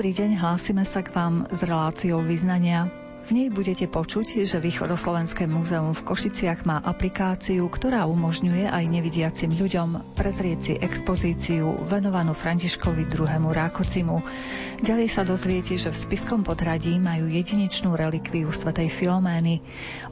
Dobrý deň, hlásime sa k vám s reláciou Vyznania. V nej budete počuť, že Východoslovenské múzeum v Košiciach má aplikáciu, ktorá umožňuje aj nevidiacim ľuďom prezrieť si expozíciu venovanú Františkovi II. Rákócimu. Ďalej sa dozviete, že v Spiskom Podhradí majú jedinečnú relikviu svätej Filomény.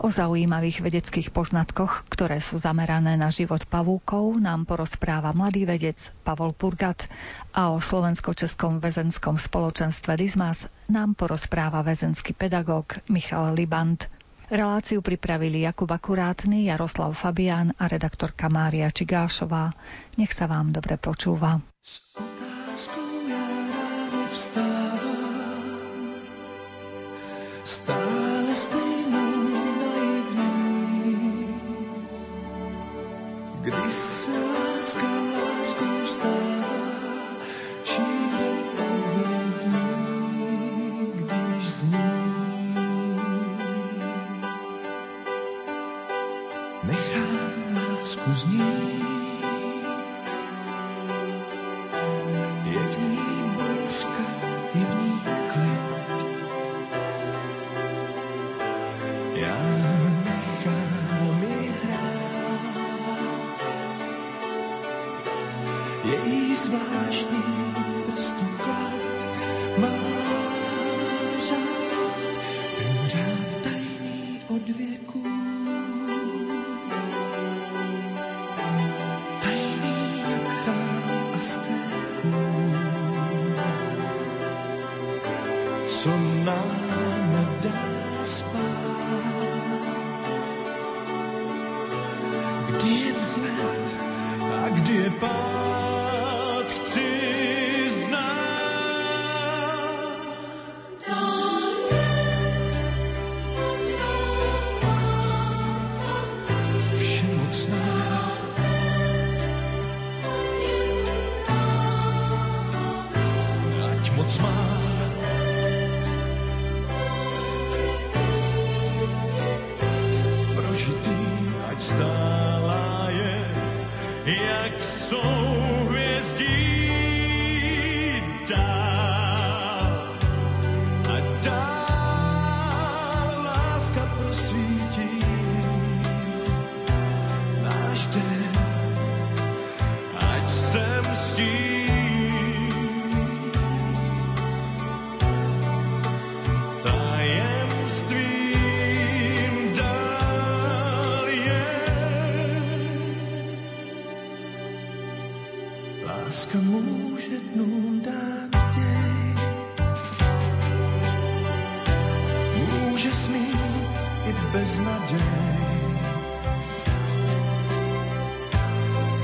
O zaujímavých vedeckých poznatkoch, ktoré sú zamerané na život pavúkov, nám porozpráva mladý vedec Pavol Purgat a o slovensko-českom väzenskom spoločenstve Dizmas nám porozpráva väzenský pedagóg Michal Libant. Reláciu pripravili Jakub Akurátny, Jaroslav Fabián a redaktorka Mária Čigášová. Nech sa vám dobre počúva. S otázkou ja ráno vstávam, stále stejnou naivný. Kdy se láska láskou stáva, čím uvnitř, když zní. Lásku znít, je v ní bouřka, je v ní klid. Já nechám ji hrát, její zvláštní prstoklad má řád, ten řád tajný od věku. Co nám nedá spát, kdy je vzlet a kdy je pád, chci znát. Všemocná, ať moc má. Stála je, jak sú hviezdy dál. Ať dál láska prosvítí náš den, ať se mstí. Láska může dnům dát děj, může smít i bez naděj.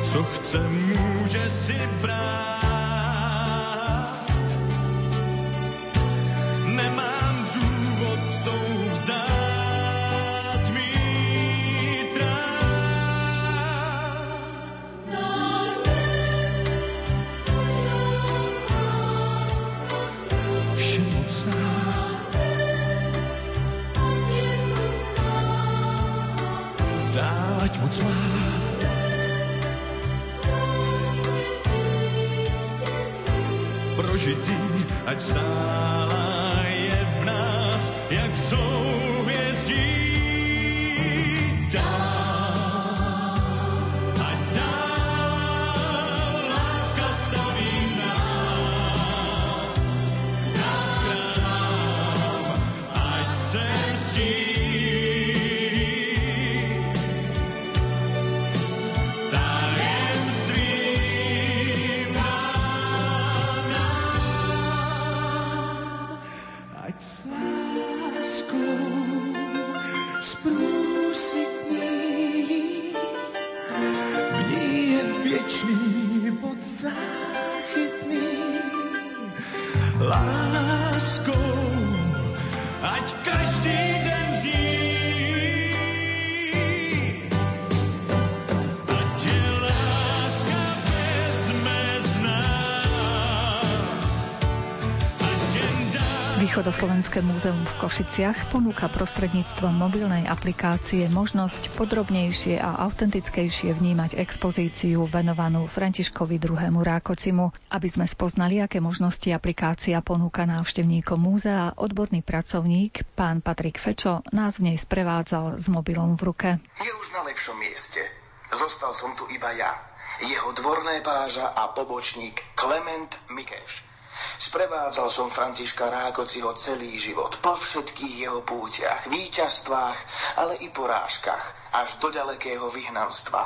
Co chce, může si brát, nemám důvod tou vzdát. Prožitý, ať stála je v nás, jak jsou hvězdí dál. Ať dál láska staví nás, nás k nám, ať se mstí. Východoslovenské múzeum v Košiciach ponúka prostredníctvom mobilnej aplikácie možnosť podrobnejšie a autentickejšie vnímať expozíciu venovanú Františkovi II. Rákócimu. Aby sme spoznali, aké možnosti aplikácia ponúka návštevníkom múzea, odborný pracovník, pán Patrik Fečo, nás v nej sprevádzal s mobilom v ruke. Je už na lepšom mieste. Zostal som tu iba ja, jeho dvorné páža a pobočník Klement Mikeš. Sprevádzal som Františka Rákócziho celý život, po všetkých jeho púťach, víťazstvách, ale i porážkach, až do ďalekého vyhnanstva.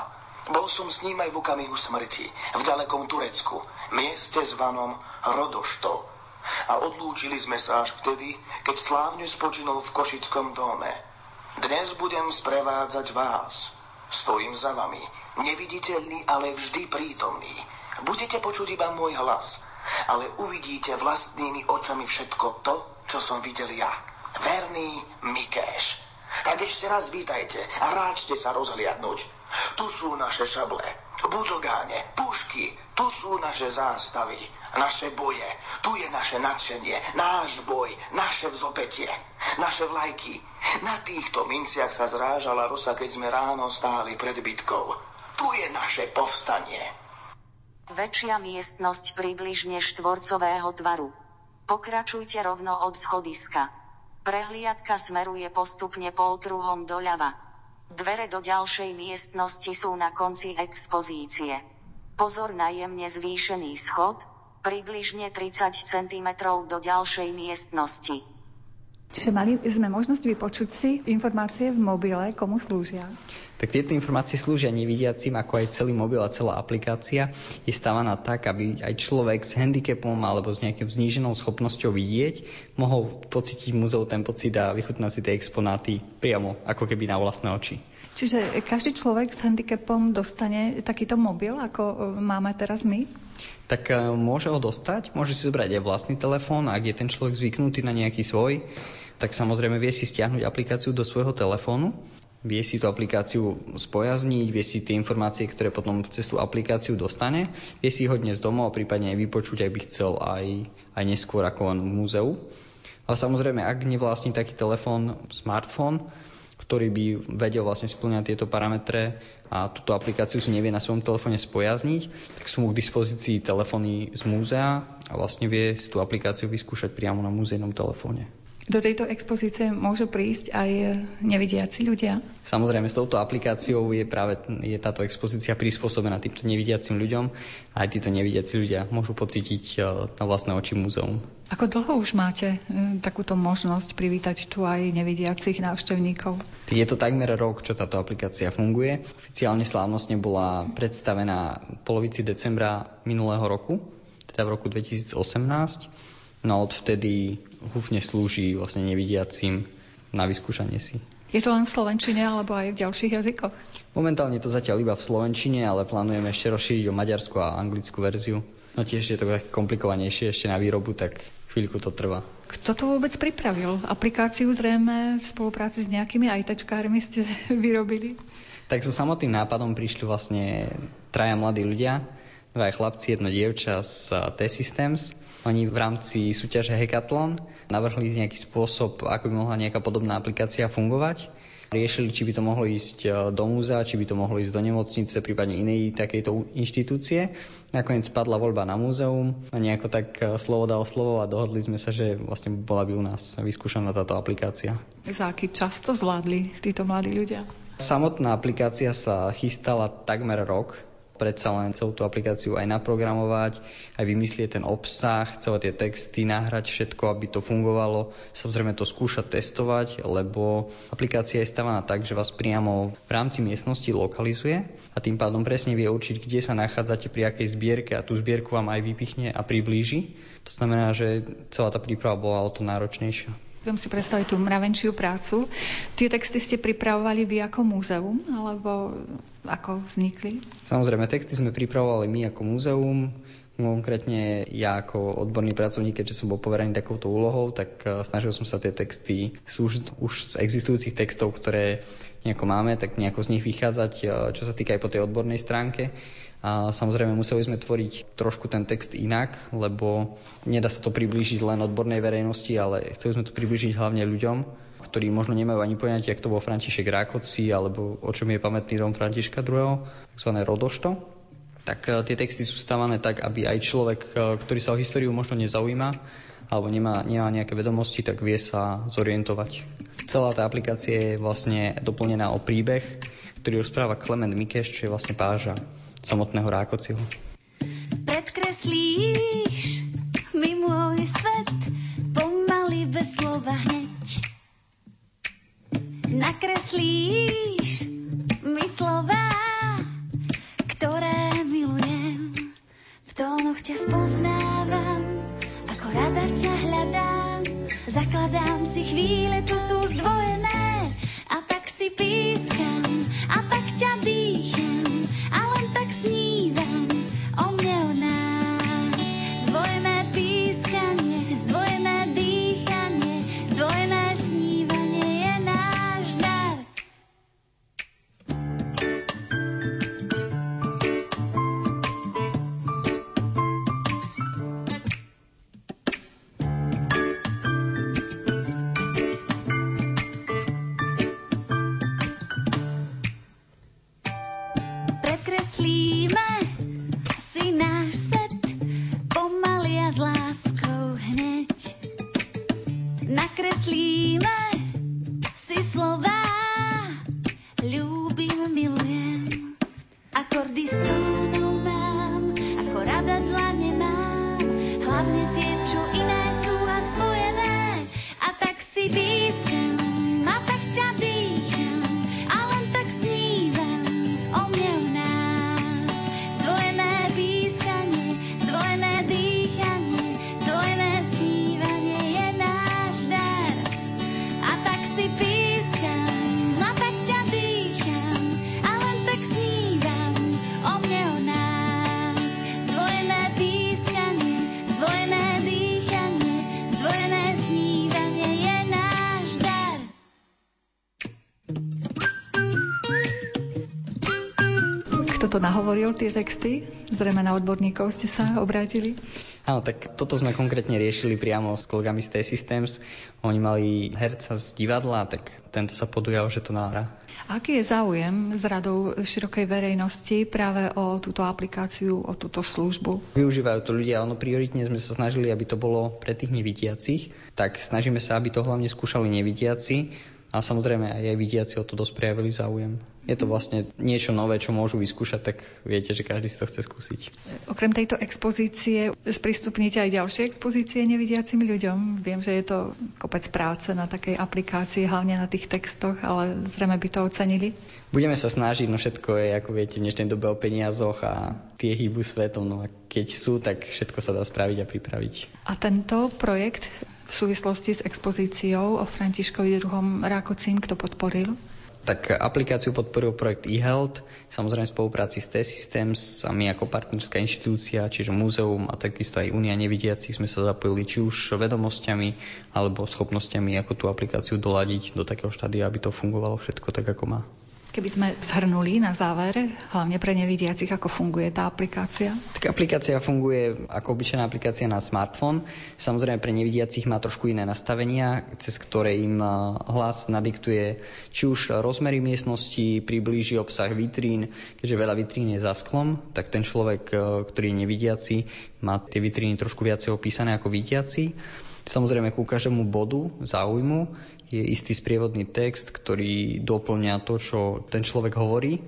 Bol som s ním aj v okamihu smrti, v ďalekom Turecku, mieste zvanom Rodošto. A odlúčili sme sa až vtedy, keď slávne spočinul v Košickom dome. Dnes budem sprevádzať vás. Stojím za vami, neviditeľný, ale vždy prítomný. Budete počuť iba môj hlas, ale uvidíte vlastnými očami všetko to, čo som videl ja. Verný Mikeš. Tak ešte raz vítajte a ráčte sa rozhliadnúť. Tu sú naše šable, budogáne, pušky, tu sú naše zástavy, naše boje, tu je naše nadšenie, náš boj, naše vzopätie, naše vlajky. Na týchto minciach sa zrážala rosa, keď sme ráno stáli pred bitkou. Tu je naše povstanie. Väčšia miestnosť približne štvorcového tvaru. Pokračujte rovno od schodiska. Prehliadka smeruje postupne polkruhom doľava. Dvere do ďalšej miestnosti sú na konci expozície. Pozor na jemne zvýšený schod, približne 30 cm do ďalšej miestnosti. Čiže mali sme možnosť vypočuť si informácie v mobile, komu slúžia? Tak tieto informácie slúžia nevidiacim, ako aj celý mobil a celá aplikácia je stavaná tak, aby aj človek s handicapom alebo s nejakou zníženou schopnosťou vidieť mohol pocítiť v múzeu ten pocit a vychutnať si tie exponáty priamo, ako keby na vlastné oči. Čiže každý človek s handicapom dostane takýto mobil, ako máme teraz my? Tak môže ho dostať, môže si zobrať aj vlastný telefón, ak je ten človek zvyknutý na nejaký svoj, tak samozrejme vie si stiahnuť aplikáciu do svojho telefónu. Vie si tú aplikáciu spojazniť, vie si tie informácie, ktoré potom cez tú aplikáciu dostane, vie si ho dnes domov a prípadne aj vypočuť, ak by chcel aj neskôr ako v múzeu. Ale samozrejme, ak nevlastní taký telefón, smartfón, ktorý by vedel vlastne spĺňať tieto parametre a túto aplikáciu si nevie na svojom telefóne spojazniť, tak sú mu k dispozícii telefóny z múzea a vlastne vie si tú aplikáciu vyskúšať priamo na múzejnom telefóne. Do tejto expozície môžu prísť aj nevidiaci ľudia? Samozrejme, s touto aplikáciou je táto expozícia prispôsobená týmto nevidiacim ľuďom a aj títo nevidiaci ľudia môžu pocítiť na vlastné oči múzeum. Ako dlho už máte takúto možnosť privítať tu aj nevidiacich návštevníkov? Je to takmer rok, čo táto aplikácia funguje. Oficiálne slávnostne bola predstavená v polovici decembra minulého roku, teda v roku 2018. No odvtedy húfne slúži vlastne nevidiacim na vyskúšanie si. Je to len v slovenčine alebo aj v ďalších jazykoch? Momentálne to zatiaľ iba v slovenčine, ale plánujeme ešte rozšíriť o maďarskú a anglickú verziu. No tiež je to tak komplikovanejšie ešte na výrobu, tak chvíľku to trvá. Kto to vôbec pripravil? Aplikáciu zrejme v spolupráci s nejakými ajtačkármi ste vyrobili? Tak so samotným nápadom prišli vlastne traja mladí ľudia, dva chlapci, jedno dievča z T Systems. Oni v rámci súťaže Hackathon navrhli nejaký spôsob, ako by mohla nejaká podobná aplikácia fungovať. Riešili, či by to mohlo ísť do múzea, či by to mohlo ísť do nemocnice, prípadne inej takejto inštitúcie. Nakoniec padla voľba na múzeum a nejako tak slovo dalo slovo a dohodli sme sa, že vlastne bola by u nás vyskúšaná táto aplikácia. Za aký čas to zvládli títo mladí ľudia? Samotná aplikácia sa chystala takmer rok. Predsa len celú tú aplikáciu aj naprogramovať, aj vymyslieť ten obsah, celé tie texty, nahrať všetko, aby to fungovalo. Samozrejme to skúšať, testovať, lebo aplikácia je stavaná tak, že vás priamo v rámci miestnosti lokalizuje a tým pádom presne vie určiť, kde sa nachádzate, pri akej zbierke a tú zbierku vám aj vypichne a priblíži. To znamená, že celá tá príprava bola o to náročnejšia. Viem si predstaviť tú mravenčiu prácu. Tie texty ste pripravovali vy ako múzeum, alebo ako vznikli? Samozrejme, texty sme pripravovali my ako múzeum. Konkrétne ja ako odborný pracovník, keďže som bol poverený takouto úlohou, tak snažil som sa tie texty už z existujúcich textov, ktoré nejako máme, tak nejako z nich vychádzať, čo sa týka aj po tej odbornej stránke. A samozrejme museli sme tvoriť trošku ten text inak, lebo nedá sa to priblížiť len odbornej verejnosti, ale chceli sme to priblížiť hlavne ľuďom, ktorí možno nemajú ani poňatie, ak to bol František Rákóczi, alebo o čom je pamätný dom Františka II., takzvané rodošto. Tak tie texty sú stávané tak, aby aj človek, ktorý sa o históriu možno nezaujíma alebo nemá nejaké vedomosti, tak vie sa zorientovať. Celá tá aplikácia je vlastne doplnená o príbeh, ktorý rozpráva Klement Mikeš, čo je vlastne páža samotného Rákócziho. Predkreslíš mi môj svet pomaly bez slova hneď. Nakreslíš mi slova, ktoré milujem, v tónoch ťa spoznávam, ako rada ťa hľadám, zakladám si chvíle, tu sú zdvojené, a tak si pískam, a tak ťa dýcham, a len tak snívam o mne, o nás. Zdvojené pískanie, zdvojené dýchanie, zdvojené snívanie je náš dar. Nahovoril tie texty? Zrejme na odborníkov ste sa obrátili? Áno, tak toto sme konkrétne riešili priamo s kolegami z T Systems. Oni mali herca z divadla, tak tento sa podujal, že to nahrá. Aký je záujem z radou širokej verejnosti práve o túto aplikáciu, o túto službu? Využívajú to ľudia, ono prioritne sme sa snažili, aby to bolo pre tých nevidiacich, tak snažíme sa, aby to hlavne skúšali nevidiaci, a samozrejme aj vidiaci o to dosť prejavili záujem. Je to vlastne niečo nové, čo môžu vyskúšať, tak viete, že každý si to chce skúsiť. Okrem tejto expozície sprístupníte aj ďalšie expozície nevidiacim ľuďom. Viem, že je to kopec práce na takej aplikácii, hlavne na tých textoch, ale zrejme by to ocenili. Budeme sa snažiť, no všetko je, ako viete, v dnešnej dobe o peniazoch a tie hýbu svetom, no a keď sú, tak všetko sa dá spraviť a pripraviť. A tento projekt v súvislosti s expozíciou o Františkovi II. Rákóczim kto podporil? Tak aplikáciu podporil projekt eHealth, samozrejme v spolupráci s T Systems a my ako partnerská inštitúcia, čiže múzeum a takisto aj Únia nevidiacich sme sa zapojili či už vedomosťami alebo schopnosťami, ako tú aplikáciu doladiť do takého štádia, aby to fungovalo všetko tak, ako má. Keby sme zhrnuli na záver, hlavne pre nevidiacich, ako funguje tá aplikácia? Tak aplikácia funguje ako obyčajná aplikácia na smartfón. Samozrejme pre nevidiacich má trošku iné nastavenia, cez ktoré im hlas nadiktuje či už rozmery miestnosti, priblíži obsah vitrín, keďže veľa vitrín je za sklom, tak ten človek, ktorý je nevidiaci, má tie vitríny trošku viacej opísané ako vidiaci. Samozrejme, ku každému bodu záujmu je istý sprievodný text, ktorý doplňa to, čo ten človek hovorí.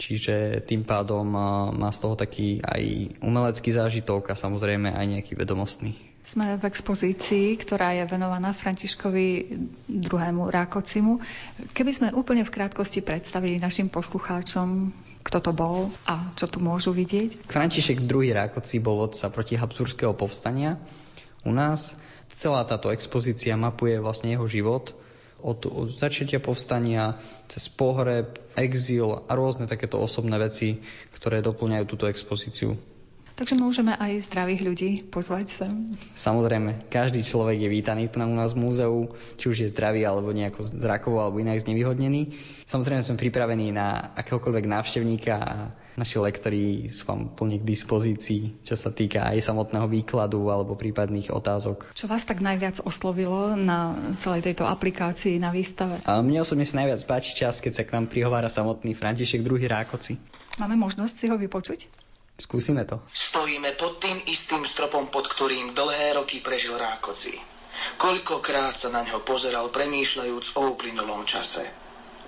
Čiže tým pádom má z toho taký aj umelecký zážitok a samozrejme aj nejaký vedomostný. Sme v expozícii, ktorá je venovaná Františkovi II. Rákóczimu. Keby sme úplne v krátkosti predstavili našim poslucháčom, kto to bol a čo tu môžu vidieť. František II. Rákóczi bol vodca proti habsburského povstania u nás. Celá táto expozícia mapuje vlastne jeho život od začiatia povstania cez pohreb, exil a rôzne takéto osobné veci, ktoré doplňajú túto expozíciu. Takže môžeme aj zdravých ľudí pozvať sem. Samozrejme, každý človek je vítaný tu u nás v múzeu, či už je zdravý alebo nejako zrakovo alebo inak znevýhodnený. Samozrejme sme pripravení na akéhokoľvek návštevníka a naši lektori sú vám plne k dispozícii, čo sa týka aj samotného výkladu alebo prípadných otázok. Čo vás tak najviac oslovilo na celej tejto aplikácii na výstave? A mne osobne sa najviac páči čas, keď sa k nám prihovára samotný František II. Rákóczi. Máme možnosť si ho vypočuť? Skúsime to. Stojíme pod tým istým stropom, pod ktorým dlhé roky prežil Rákóczi. Koľkokrát sa na ňo pozeral, premýšľajúc o uplynulom čase.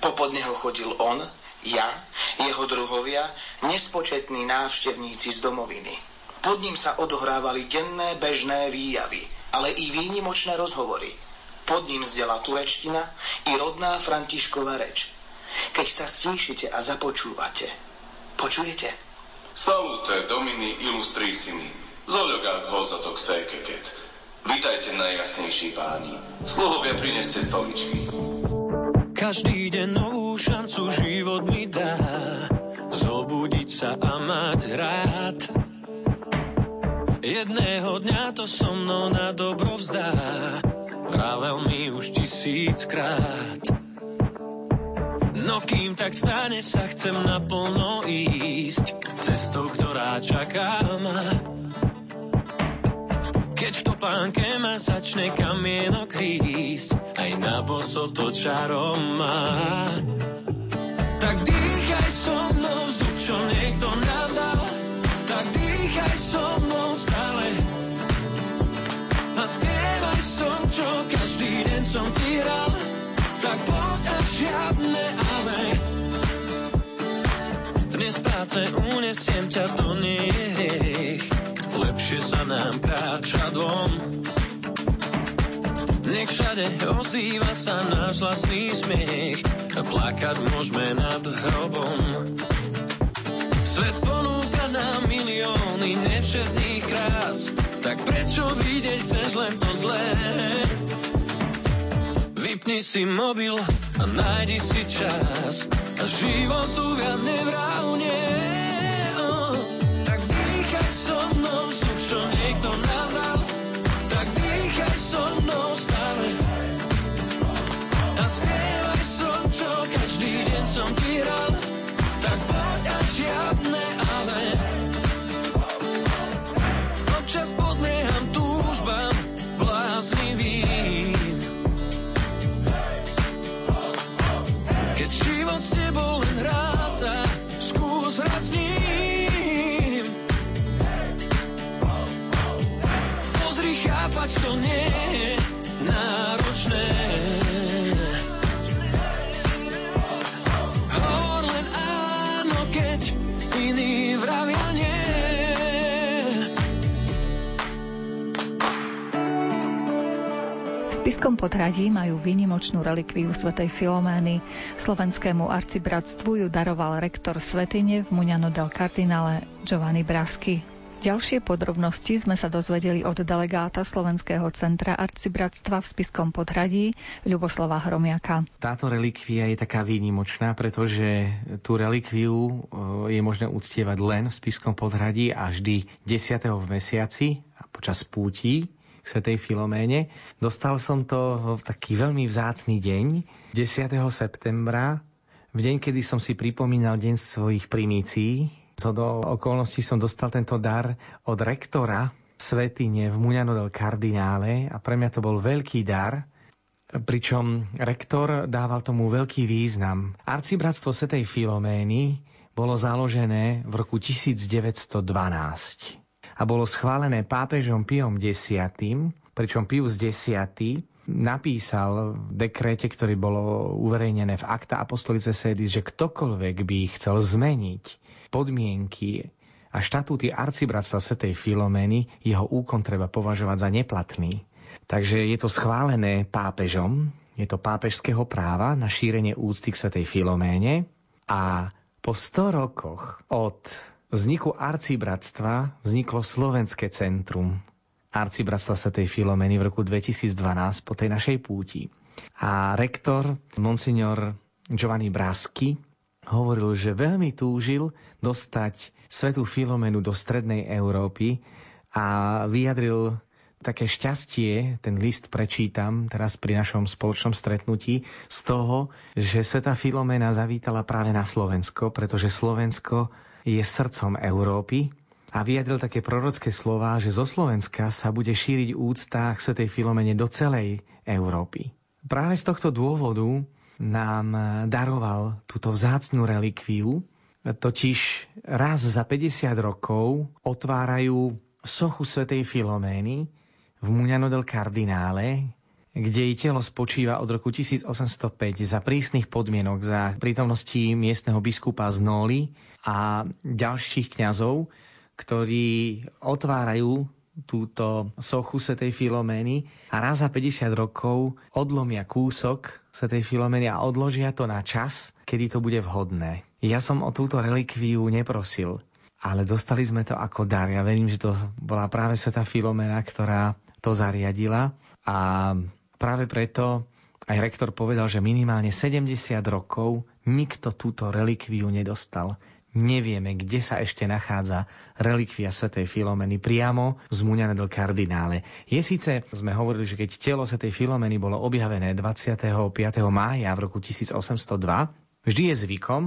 Popod neho chodil on, ja, jeho druhovia, nespočetní návštevníci z domoviny. Pod ním sa odohrávali denné bežné výjavy, ale i výnimočné rozhovory. Pod ním zdela turečtina i rodná Františkova reč. Keď sa stíšite a započúvate, počujete? Salute domini illustrissimi, zoľogák hozotok sekeket. Vítajte najjasnejší páni, sluhovia prineste stoličky. Každý deň novú šancu život mi dá zobudiť sa a mať rád. Jedného dňa to so mnou na dobro vzdá, vravel mi už 1000-krát. No kým tak stane, sa chcem naplno ísť cestou, ktorá čaká ma. Keď v topánke ma začne kamienok hrísť, aj na boso to čarom má. Tak dýchaj so mnou vzduch, čo niekto nám dal, tak dýchaj so mnou stále. A spievaj som, čo každý deň som ti hral, tak poď a žiadne ale. Dnes práce uniesiem ťa, to nie je hriech. Lepšie sa nám kráča dvom. Nech všade ozýva sa náš vlastný smiech a plakať môžeme nad hrobom. Svet ponúka nám milióny nevšetných krás, tak prečo vidieť chceš len to zlé? Vypni si mobil a nájdi si čas a životu viac nevrávne. So mnou vzduch, čo niekto nám dal, tak dýchaj so mnou stále. A spievaj som, čo každý deň som ti hral, tak poď a žiadne ale. Občas podlieham túžbám bláznivým, keď život s tebou len hrá sa, skús hrať s ním. Chápať to nie je náročné. Hovor len áno, keď iní vravia nie. V Spiskom Podhradí majú výnimočnú relikviu svätej Filomény. Slovenskému arcibratstvu ju daroval rektor svätyne v Mugnano del Cardinale Giovanni Braschi. Ďalšie podrobnosti sme sa dozvedeli od delegáta Slovenského centra arcibratstva v Spiskom Podhradí Ľuboslava Hromiaka. Táto relikvia je taká výnimočná, pretože tú relikviu je možné uctievať len v Spiskom Podhradí a vždy 10. v mesiaci a počas púti k svätej Filoméne. Dostal som to v taký veľmi vzácny deň, 10. septembra, v deň, kedy som si pripomínal deň svojich primícií. Do okolností som dostal tento dar od rektora svätyne v Mugnano del Cardinale a pre mňa to bol veľký dar, pričom rektor dával tomu veľký význam. Arcibratstvo svätej Filomény bolo založené v roku 1912 a bolo schválené pápežom Piom X, pričom Pius X napísal v dekréte, ktorý bolo uverejnené v Acta Apostolicae Sedis, že ktokoľvek by chcel zmeniť podmienky a štatúty arcibratstva svätej Filomény, jeho úkon treba považovať za neplatný. Takže je to schválené pápežom, je to pápežského práva na šírenie úcty k svätej Filoméne a po 100 rokoch od vzniku arcibratstva vzniklo Slovenské centrum arcibratstva svätej Filomény v roku 2012 po tej našej púti. A rektor, monsignor Giovanni Braschi, hovoril, že veľmi túžil dostať svätú Filomenu do strednej Európy a vyjadril také šťastie, ten list prečítam teraz pri našom spoločnom stretnutí, z toho, že svätá Filomena zavítala práve na Slovensko, pretože Slovensko je srdcom Európy, a vyjadril také prorocké slová, že zo Slovenska sa bude šíriť úcta k svätej Filomene do celej Európy. Práve z tohto dôvodu nám daroval túto vzácnu relikviu, totiž raz za 50 rokov otvárajú sochu svätej Filomény v Mugnano del Cardinale, kde jej telo spočíva od roku 1805 za prísnych podmienok, za prítomnosti miestneho biskupa z Nóly a ďalších kňazov, ktorí otvárajú túto sochu svätej Filomény a raz za 50 rokov odlomia kúsok svätej Filomény a odložia to na čas, kedy to bude vhodné. Ja som o túto relikviu neprosil, ale dostali sme to ako dar. Ja verím, že to bola práve svätá Filomena, ktorá to zariadila, a práve preto aj rektor povedal, že minimálne 70 rokov nikto túto relikviu nedostal. Nevieme, kde sa ešte nachádza relikvia svätej Filomeny priamo z Mugnana del Cardinale. Je síce, sme hovorili, že keď telo svätej Filomeny bolo objavené 25. mája v roku 1802, vždy je zvykom,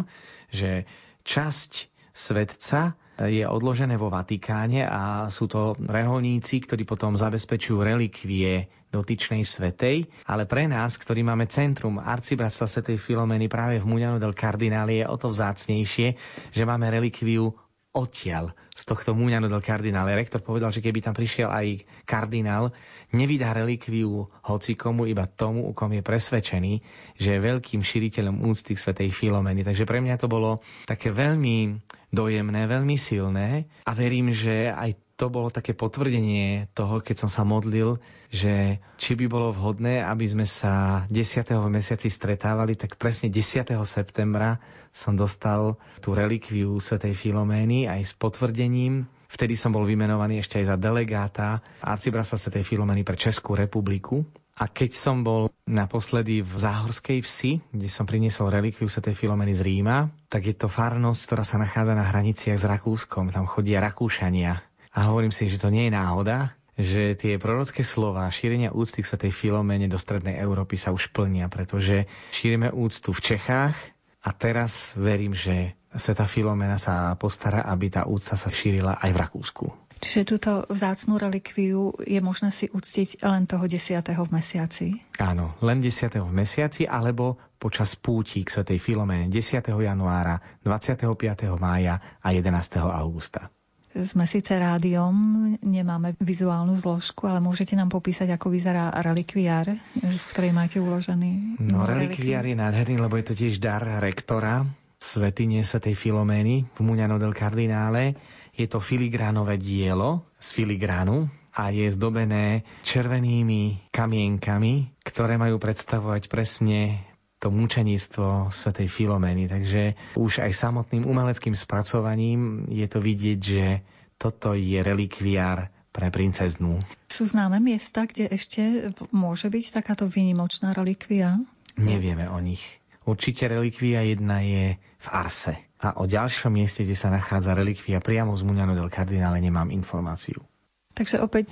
že časť svetca je odložené vo Vatikáne a sú to reholníci, ktorí potom zabezpečujú relikvie dotyčnej svätej, ale pre nás, ktorí máme centrum arcibratstva svätej Filomeny práve v Mugnano del Cardinale, je o to vzácnejšie, že máme relikviu odtiaľ z tohto Mugnano del Cardinale. Rektor povedal, že keby tam prišiel aj kardinál, nevydá relikviu hocikomu, iba tomu, u kom je presvedčený, že je veľkým šíriteľom úcty k svätej Filomeny. Takže pre mňa to bolo také veľmi dojemné, veľmi silné, a verím, že aj to bolo také potvrdenie toho, keď som sa modlil, že či by bolo vhodné, aby sme sa 10. v mesiaci stretávali, tak presne 10. septembra som dostal tú relikviu svätej Filomény aj s potvrdením. Vtedy som bol vymenovaný ešte aj za delegáta arcibratstva svätej Filomény pre Českú republiku. A keď som bol naposledy v Záhorskej Vsi, kde som priniesol relikviu svätej Filomeny z Ríma, tak je to farnosť, ktorá sa nachádza na hraniciach s Rakúskom. Tam chodia Rakúšania. A hovorím si, že to nie je náhoda, že tie prorocké slová šírenia úcty k svätej Filomene do strednej Európy sa už plnia, pretože šírime úctu v Čechách a teraz verím, že svätá Filomena sa postará, aby tá úcta sa šírila aj v Rakúsku. Čiže túto vzácnu relikviu je možné si uctiť len toho 10. v mesiaci? Áno, len 10. v mesiaci alebo počas púti k svätej Filomene 10. januára, 25. mája a 11. augusta. Sme síce rádiom, nemáme vizuálnu zložku, ale môžete nám popísať, ako vyzerá relikviár, v ktorej máte uložený? No, relikviár je nádherný, lebo je to tiež dar rektora svätyne svätej Filomény v Mugnano del Cardinale. Je to filigránové dielo z filigránu a je zdobené červenými kamienkami, ktoré majú predstavovať presne to mučeníctvo svätej Filomény. Takže už aj samotným umeleckým spracovaním je to vidieť, že toto je relikviár pre princeznú. Sú známe miesta, kde ešte môže byť takáto výnimočná relikvia? Nevieme o nich. Určite relikvia jedna je v Arse. A o ďalšom mieste, kde sa nachádza relikvia priamo z Mugnano del Cardinale, nemám informáciu. Takže opäť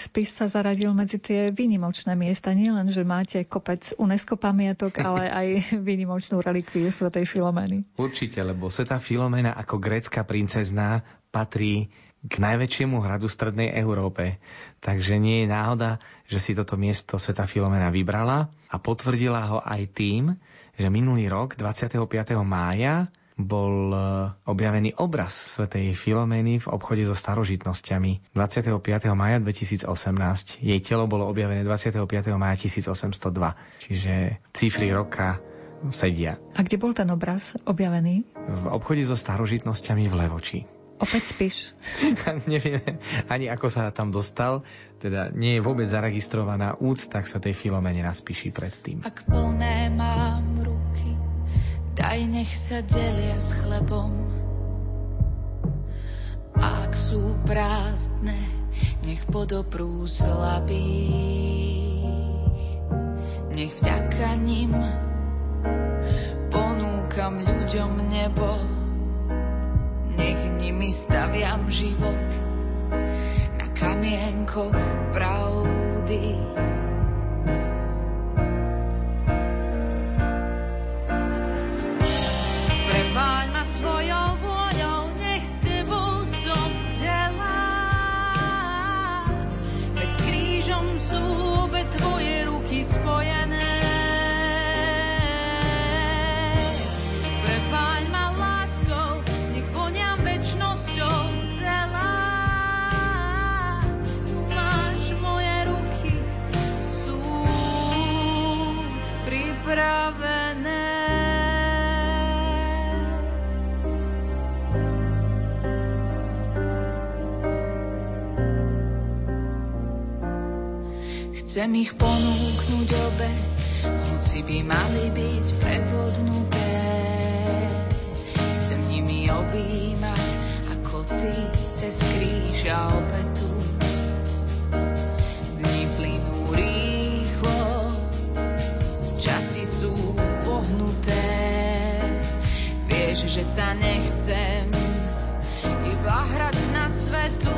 spis sa zaradil medzi tie výnimočné miesta. Nie len, že máte kopec UNESCO pamiatok, ale aj výnimočnú relikviu svätej Filomény. Určite, lebo svätá Filomena ako grécka princezná patrí k najväčšiemu hradu strednej Európe. Takže nie je náhoda, že si toto miesto svätá Filomena vybrala a potvrdila ho aj tým, že minulý rok, 25. mája, bol objavený obraz svätej Filomény v obchode so starožitnosťami 25. maja 2018. Jej telo bolo objavené 25. maja 1802. Čiže cifry roka sedia. A kde bol ten obraz objavený? V obchode so starožitnosťami v Levoči. Opäť spíš. Neviem ani, ako sa tam dostal. Teda nie je vôbec zaregistrovaná úcta k svätej Filomene na Spiši predtým. Ak plné mám ruky, daj, nech sa delia s chlebom. Ak sú prázdne, nech podoprú slabých. Nech vďaka nim ponúka ponúkam ľuďom nebo, nech nimi staviam život na kamienkoch pravdy. Prepáľ ma svojou vôľou, nech s tebou som celá, veď s krížom sú obe tvoje ruky spojené. Chcem ich ponúknuť obe, hoci by mali byť prepodnuté. Chcem nimi objímať ako ty cez kríž a obetu. Dni plynú rýchlo, časy sú pohnuté. Vieš, že sa nechcem iba hrať na svetu.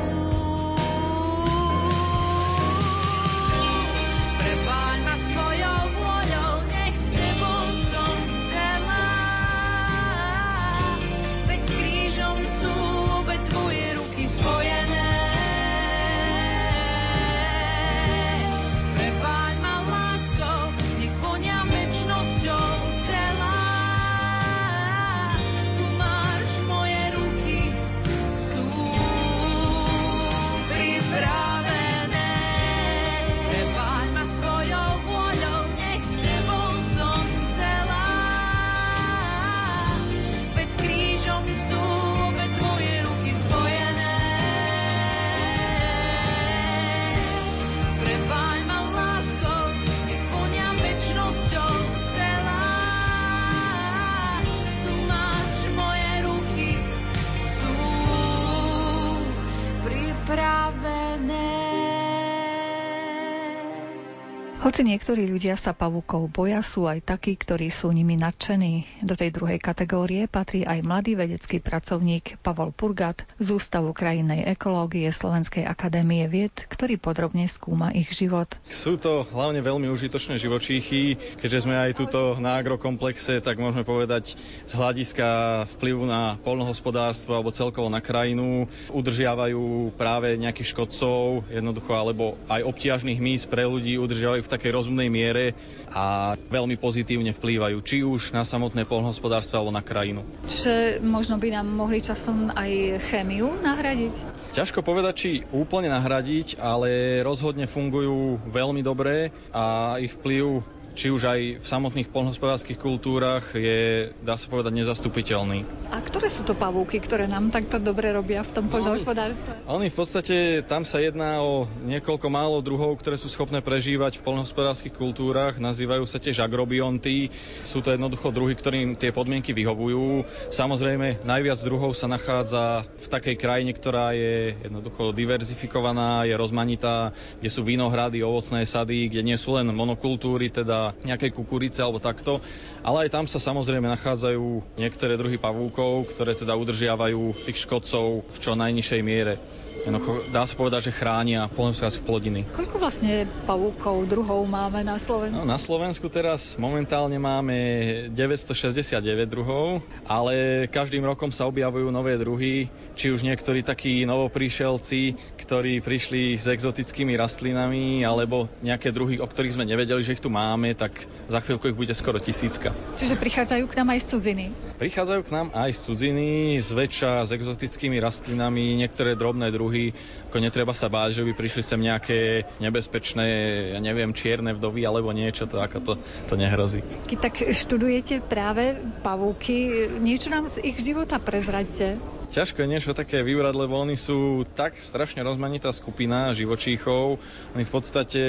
Hoci niektorí ľudia sa pavúkov boja, sú aj takí, ktorí sú nimi nadšení. Do tej druhej kategórie patrí aj mladý vedecký pracovník Pavol Purgat z Ústavu krajinnej ekológie Slovenskej akadémie vied, ktorý podrobne skúma ich život. Sú to hlavne veľmi užitočné živočíchy. Keďže sme aj tuto na agrokomplexe, tak môžeme povedať z hľadiska vplyvu na poľnohospodárstvo alebo celkovo na krajinu udržiavajú práve nejakých škodcov, jednoducho alebo aj obťažných míst pre ľudí udržiavajú v takej rozumnej miere a veľmi pozitívne vplývajú, či už na samotné poľnohospodárstvo alebo na krajinu. Čiže možno by nám mohli časom aj chémiu nahradiť? Ťažko povedať, či úplne nahradiť, ale rozhodne fungujú veľmi dobre a ich vplyv, či už aj v samotných poľnohospodárskych kultúrach, je, dá sa povedať, nezastupiteľný. A ktoré sú to pavúky, ktoré nám takto dobre robia v tom poľnohospodárstve? Oni v podstate, tam sa jedná o niekoľko málo druhov, ktoré sú schopné prežívať v poľnohospodárskych kultúrach. Nazývajú sa tiež agrobionty. Sú to jednoducho druhy, ktorým tie podmienky vyhovujú. Samozrejme, najviac druhov sa nachádza v takej krajine, ktorá je jednoducho diverzifikovaná, je rozmanitá, kde sú vinohrady, ovocné sady, kde nie sú len monokultúry, teda nejakej kukurice alebo takto, ale aj tam sa samozrejme nachádzajú niektoré druhy pavúkov, ktoré teda udržiavajú tých škodcov v čo najnižšej miere. Dá sa povedať, že chránia poľnohospodárske plodiny. Koľko vlastne pavúkov druhov máme na Slovensku? No, na Slovensku teraz momentálne máme 969 druhov, ale každým rokom sa objavujú nové druhy, či už niektorí takí novopríšelci, ktorí prišli s exotickými rastlinami, alebo nejaké druhy, o ktorých sme nevedeli, že ich tu máme, tak za chvíľku ich bude skoro 1000. Čiže prichádzajú k nám aj z cudziny? Prichádzajú k nám aj z cudziny, zväčša s exotickými rastlinami, niektoré drobné druhy. Ako netreba sa báť, že by prišli sem nejaké nebezpečné, ja neviem, čierne vdovy alebo niečo, to ako to nehrozí. Keď tak študujete práve pavúky, niečo nám z ich života prezraďte. Ťažko je niečo také vybrať, lebo oni sú tak strašne rozmanitá skupina živočíchov. Oni v podstate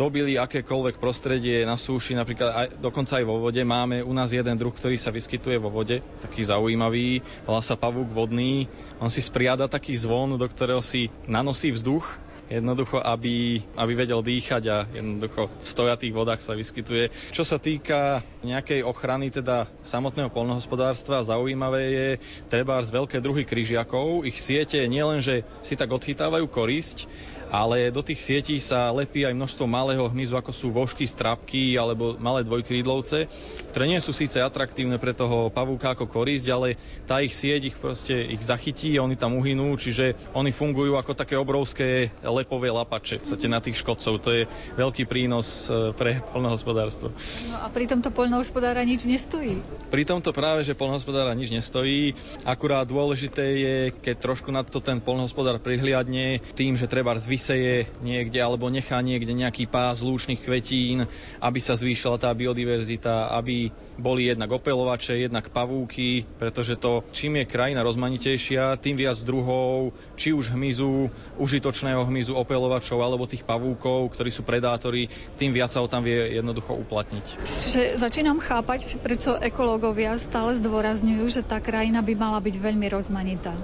dobili akékoľvek prostredie na súši, napríklad aj, dokonca aj vo vode. Máme u nás jeden druh, ktorý sa vyskytuje vo vode, taký zaujímavý, volá sa pavúk vodný. On si spriada taký zvon, do ktorého si nanosí vzduch jednoducho, aby vedel dýchať a jednoducho v stojatých vodách sa vyskytuje. Čo sa týka nejakej ochrany teda samotného poľnohospodárstva, zaujímavé je trebárs veľké druhy kryžiakov. Ich siete nielenže si tak odchytávajú korisť, ale do tých sietí sa lepí aj množstvo malého hmyzu, ako sú vožky, strápky alebo malé dvojkrídlovce, ktoré nie sú síce atraktívne pre toho pavúka ako korisť, ale tá ich sieť ich zachytí a oni tam uhynú, čiže oni fungujú ako také obrovské lepové lapače na tých škodcov. To je veľký prínos pre poľnohospodárstvo. No a pri tomto poľnohospodára nič nestojí? Pri tomto práve, že poľnohospodára nič nestojí. Akurát dôležité je, keď trošku na to ten poľnohospodár prihliadne tým, že treba vyseje niekde alebo nechá niekde nejaký pás lúčnych kvetín, aby sa zvýšila tá biodiverzita, aby boli jednak opeľovače, jednak pavúky, pretože to, čím je krajina rozmanitejšia, tým viac druhov, či už hmyzu, užitočného hmyzu, opeľovačov alebo tých pavúkov, ktorí sú predátori, tým viac sa ho tam vie jednoducho uplatniť. Čiže začínam chápať, prečo ekológovia stále zdôrazňujú, že tá krajina by mala byť veľmi rozmanitá.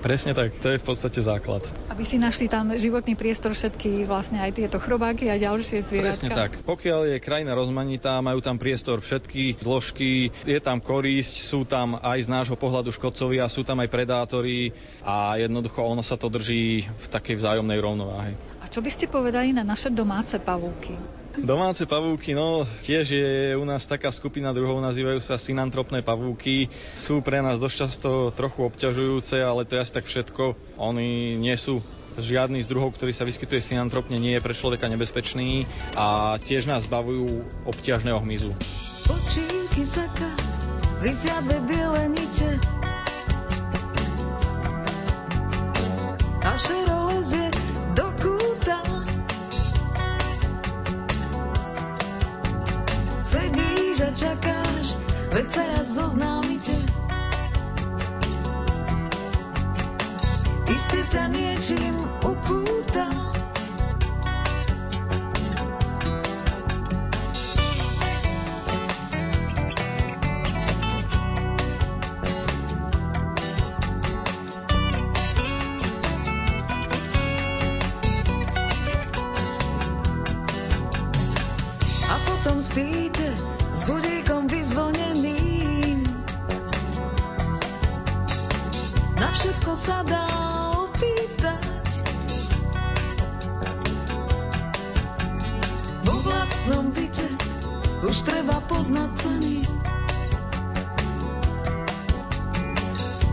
Presne tak, to je v podstate základ. Aby si našli tam životný priestor všetky, vlastne aj tieto chrobáky a ďalšie zvieratka. Presne tak. Pokiaľ je krajina rozmanitá, majú tam priestor všetky zložky, je tam korisť, sú tam aj z nášho pohľadu škodcovia, sú tam aj predátori a jednoducho ono sa to drží v takej vzájomnej rovnováhe. A čo by ste povedali na naše domáce pavúky? Domáce pavúky, no tiež je u nás taká skupina druhov, nazývajú sa synantropné pavúky. Sú pre nás dosť často trochu obťažujúce, ale to je asi tak všetko. Oni nie sú žiadny z druhov, ktorý sa vyskytuje synantropne, nie je pre človeka nebezpečný a tiež nás zbavujú obťažného hmyzu. Počínky saka, vysia dve biele nite. Naše role zje do kúta. Sedíš a čakáš, veď teraz zoznámite. Iste ťa niečím upúta. Spíte s budíkom vyzvoneným. Na všetko sa dá opýtať. Vo vlastnom byte už treba poznať ceny.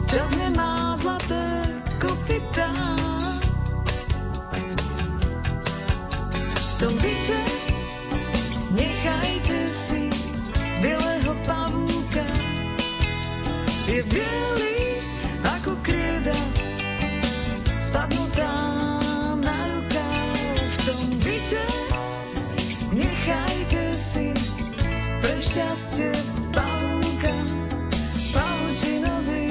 Čas nemá zlaté kopytá. V tom byte nechajte si bielého pavúka, je bielý ako krieda, spadnutá na rukáv. V tom byte nechajte si pre šťastie pavúka, pavučinový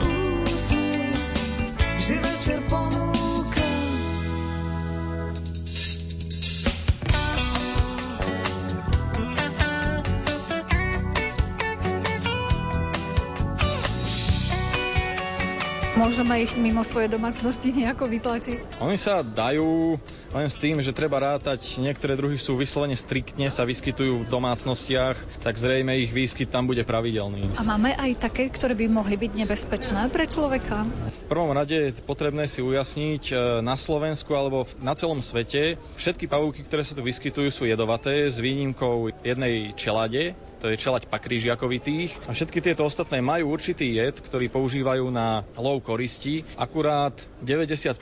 úsmiev vždy večer ponúka. Môžeme ich mimo svojej domácnosti nejako vytlačiť? Oni sa dajú len s tým, že treba rátať. Niektoré druhy sú vyslovene striktne, sa vyskytujú v domácnostiach, tak zrejme ich výskyt tam bude pravidelný. A máme aj také, ktoré by mohli byť nebezpečné pre človeka? V prvom rade je potrebné si ujasniť, na Slovensku alebo na celom svete všetky pavúky, ktoré sa tu vyskytujú, sú jedovaté s výnimkou jednej čelade. To je čelať pakrížiakovitých. A všetky tieto ostatné majú určitý jed, ktorý používajú na lov koristi. Akurát 90%,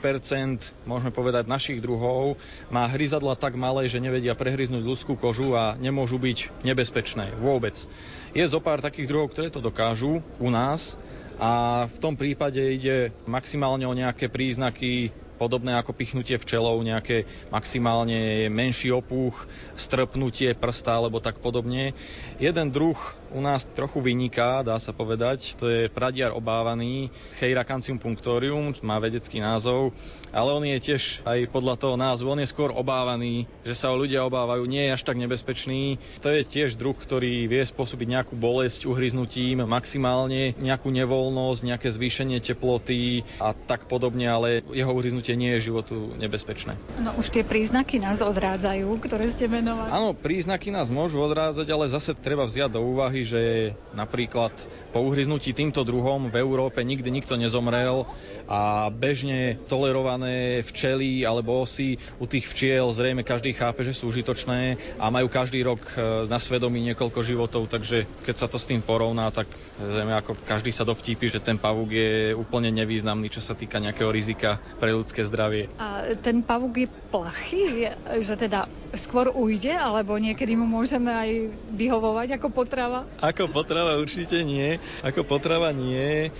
môžeme povedať, našich druhov má hryzadla tak malé, že nevedia prehryznúť ľudskú kožu a nemôžu byť nebezpečné vôbec. Je zo pár takých druhov, ktoré to dokážu u nás a v tom prípade ide maximálne o nejaké príznaky podobné ako pichnutie včelov, nejaké maximálne menší opuch, strpnutie prsta alebo tak podobne. Jeden druh u nás trochu vyniká, dá sa povedať. To je Pradiar obávaný, Kheyracancium punctorium, má vedecký názov, ale on je tiež aj podľa toho názvu, on je skôr obávaný, že sa ho ľudia obávajú, nie je až tak nebezpečný. To je tiež druh, ktorý vie spôsobiť nejakú bolesť uhryznutím, maximálne nejakú nevoľnosť, nejaké zvýšenie teploty a tak podobne, ale jeho uhryznutie nie je životu nebezpečné. No už tie príznaky nás odrádzajú, ktoré ste menovali. Áno, príznaky nás môžu odrádzať, ale zase treba vziať do úvahy, že napríklad po uhryznutí týmto druhom v Európe nikdy nikto nezomrel a bežne tolerované včely alebo osy u tých včiel zrejme každý chápe, že sú užitočné a majú každý rok na svedomí niekoľko životov, takže keď sa to s tým porovná, tak zrejme ako každý sa dovtípi, že ten pavúk je úplne nevýznamný, čo sa týka nejakého rizika pre ľudské zdravie. A ten pavúk je plachý, že teda skôr ujde, alebo niekedy mu môžeme aj vyhovovať ako potrava? Ako potrava určite nie.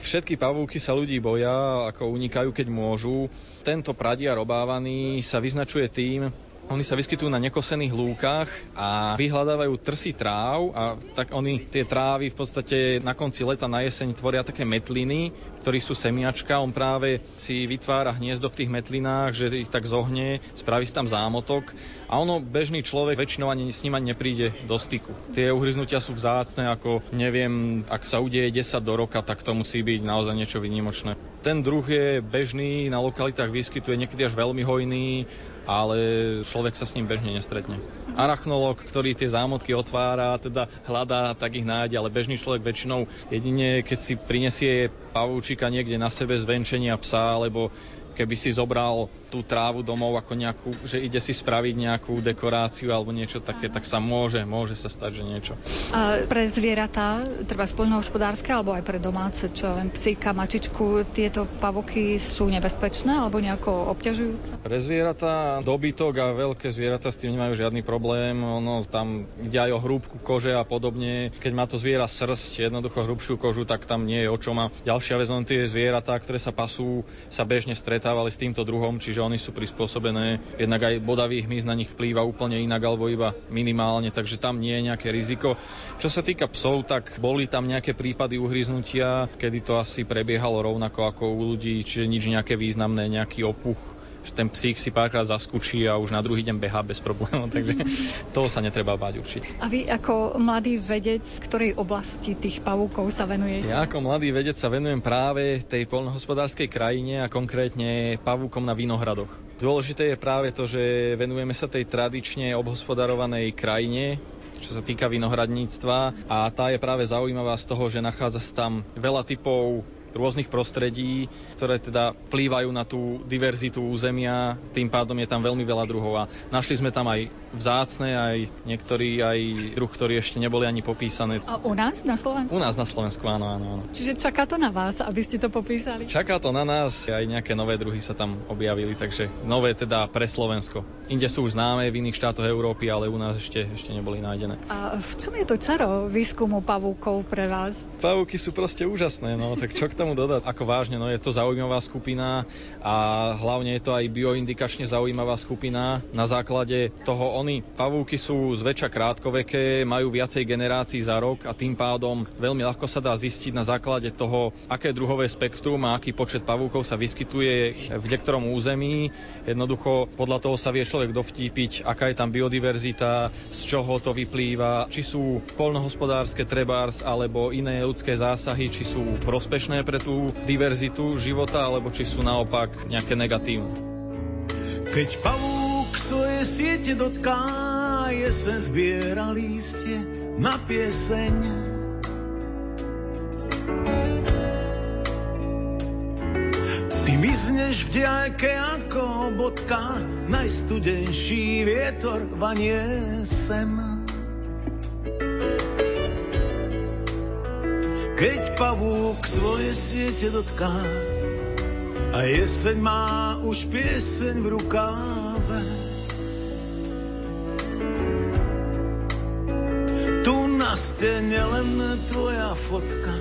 Všetky pavúky sa ľudí boja, ako unikajú, keď môžu. Tento Pradiar obávaný sa vyznačuje tým, oni sa vyskytujú na nekosených lúkach a vyhľadávajú trsy tráv a tak oni tie trávy v podstate na konci leta, na jeseň tvoria také metliny, v ktorých sú semiačka. On práve si vytvára hniezdo v tých metlinách, že ich tak zohne, spraví si tam zámotok a ono, bežný človek, väčšinou ani s ním ani nepríde do styku. Tie uhryznutia sú vzácne, ako neviem, ak sa udeje 10 do roka, tak to musí byť naozaj niečo výnimočné. Ten druh je bežný, na lokalitách vyskytuje niekedy až veľmi hojný, ale človek sa s ním bežne nestretne. Arachnológ, ktorý tie zámotky otvára, teda hľadá, tak ich nájde, ale bežný človek väčšinou jedine, keď si prinesie pavúčika niekde na sebe z venčenia psa, alebo keby si zobral tú trávu domov ako nejakú, že ide si spraviť nejakú dekoráciu alebo niečo také, tak sa môže sa stať, že niečo. A pre zvieratá, treba poľnohospodárske alebo aj pre domáce, čo len psíka, mačičku, tieto pavúky sú nebezpečné alebo nejako obťažujúce? Pre zvieratá, dobytok a veľké zvieratá s tým nemajú žiadny problém. Ono tam ide aj o hrúbku kože a podobne. Keď má to zviera srsť, jednoducho hrubšiu kožu, tak tam nie je o čom. A ďalšia vec, len tie zvieratá, ktoré sa pasú, sa bežne stretávali s týmto druhom, čiže oni sú prispôsobené, jednak aj bodavých hmyz na nich vplýva úplne inak alebo iba minimálne, takže tam nie je nejaké riziko. Čo sa týka psov, tak boli tam nejaké prípady uhryznutia, kedy to asi prebiehalo rovnako ako u ľudí, čiže nič nejaké významné, nejaký opuch, že ten psík si párkrát zaskúči a už na druhý deň behá bez problémov, takže toho sa netreba báť určite. A vy ako mladý vedec, z ktorej oblasti tých pavúkov sa venujete? Ja ako mladý vedec sa venujem práve tej poľnohospodárskej krajine a konkrétne pavúkom na vinohradoch. Dôležité je práve to, že venujeme sa tej tradične obhospodarovanej krajine, čo sa týka vinohradníctva, a tá je práve zaujímavá z toho, že nachádza sa tam veľa typov rôznych prostredí, ktoré teda vplývajú na tú diverzitu územia, tým pádom je tam veľmi veľa druhov a našli sme tam aj vzácne, aj niektorí aj druh, ktorí ešte neboli ani popísané. A u nás na Slovensku? U nás na Slovensku, áno. Čiže čaká to na vás, aby ste to popísali? Čaká to na nás, aj nejaké nové druhy sa tam objavili, takže nové teda pre Slovensko. Inde sú už známe v iných štátoch Európy, ale u nás ešte neboli nájdené. A v čom je to čaro výskumu pavúkov pre vás? Pavúky sú proste úžasné, no tak čo tomu dodať? Ako vážne, no je to zaujímavá skupina a hlavne je to aj bioindikačne zaujímavá skupina. Na základe toho pavúky sú zväčša krátkoveké, majú viacej generácií za rok a tým pádom veľmi ľahko sa dá zistiť na základe toho, aké druhové spektrum a aký počet pavúkov sa vyskytuje v niektorom území. Jednoducho podľa toho sa vie človek dovtípiť, aká je tam biodiverzita, z čoho to vyplýva, či sú poľnohospodárske trebárs alebo iné ľudské zásahy, či sú prospešné pre tú diverzitu života, alebo či sú naopak nejaké negatívne. Keď pavúk svoje siete dotká, jesen zbiera lístie na pieseň. Ty mizneš v diaľke ako bodka, najstudenší vietor vanie sem. Keď pavúk svoje siete dotká a jeseň má už pieseň v rukáve. Tu na stene len tvoja fotka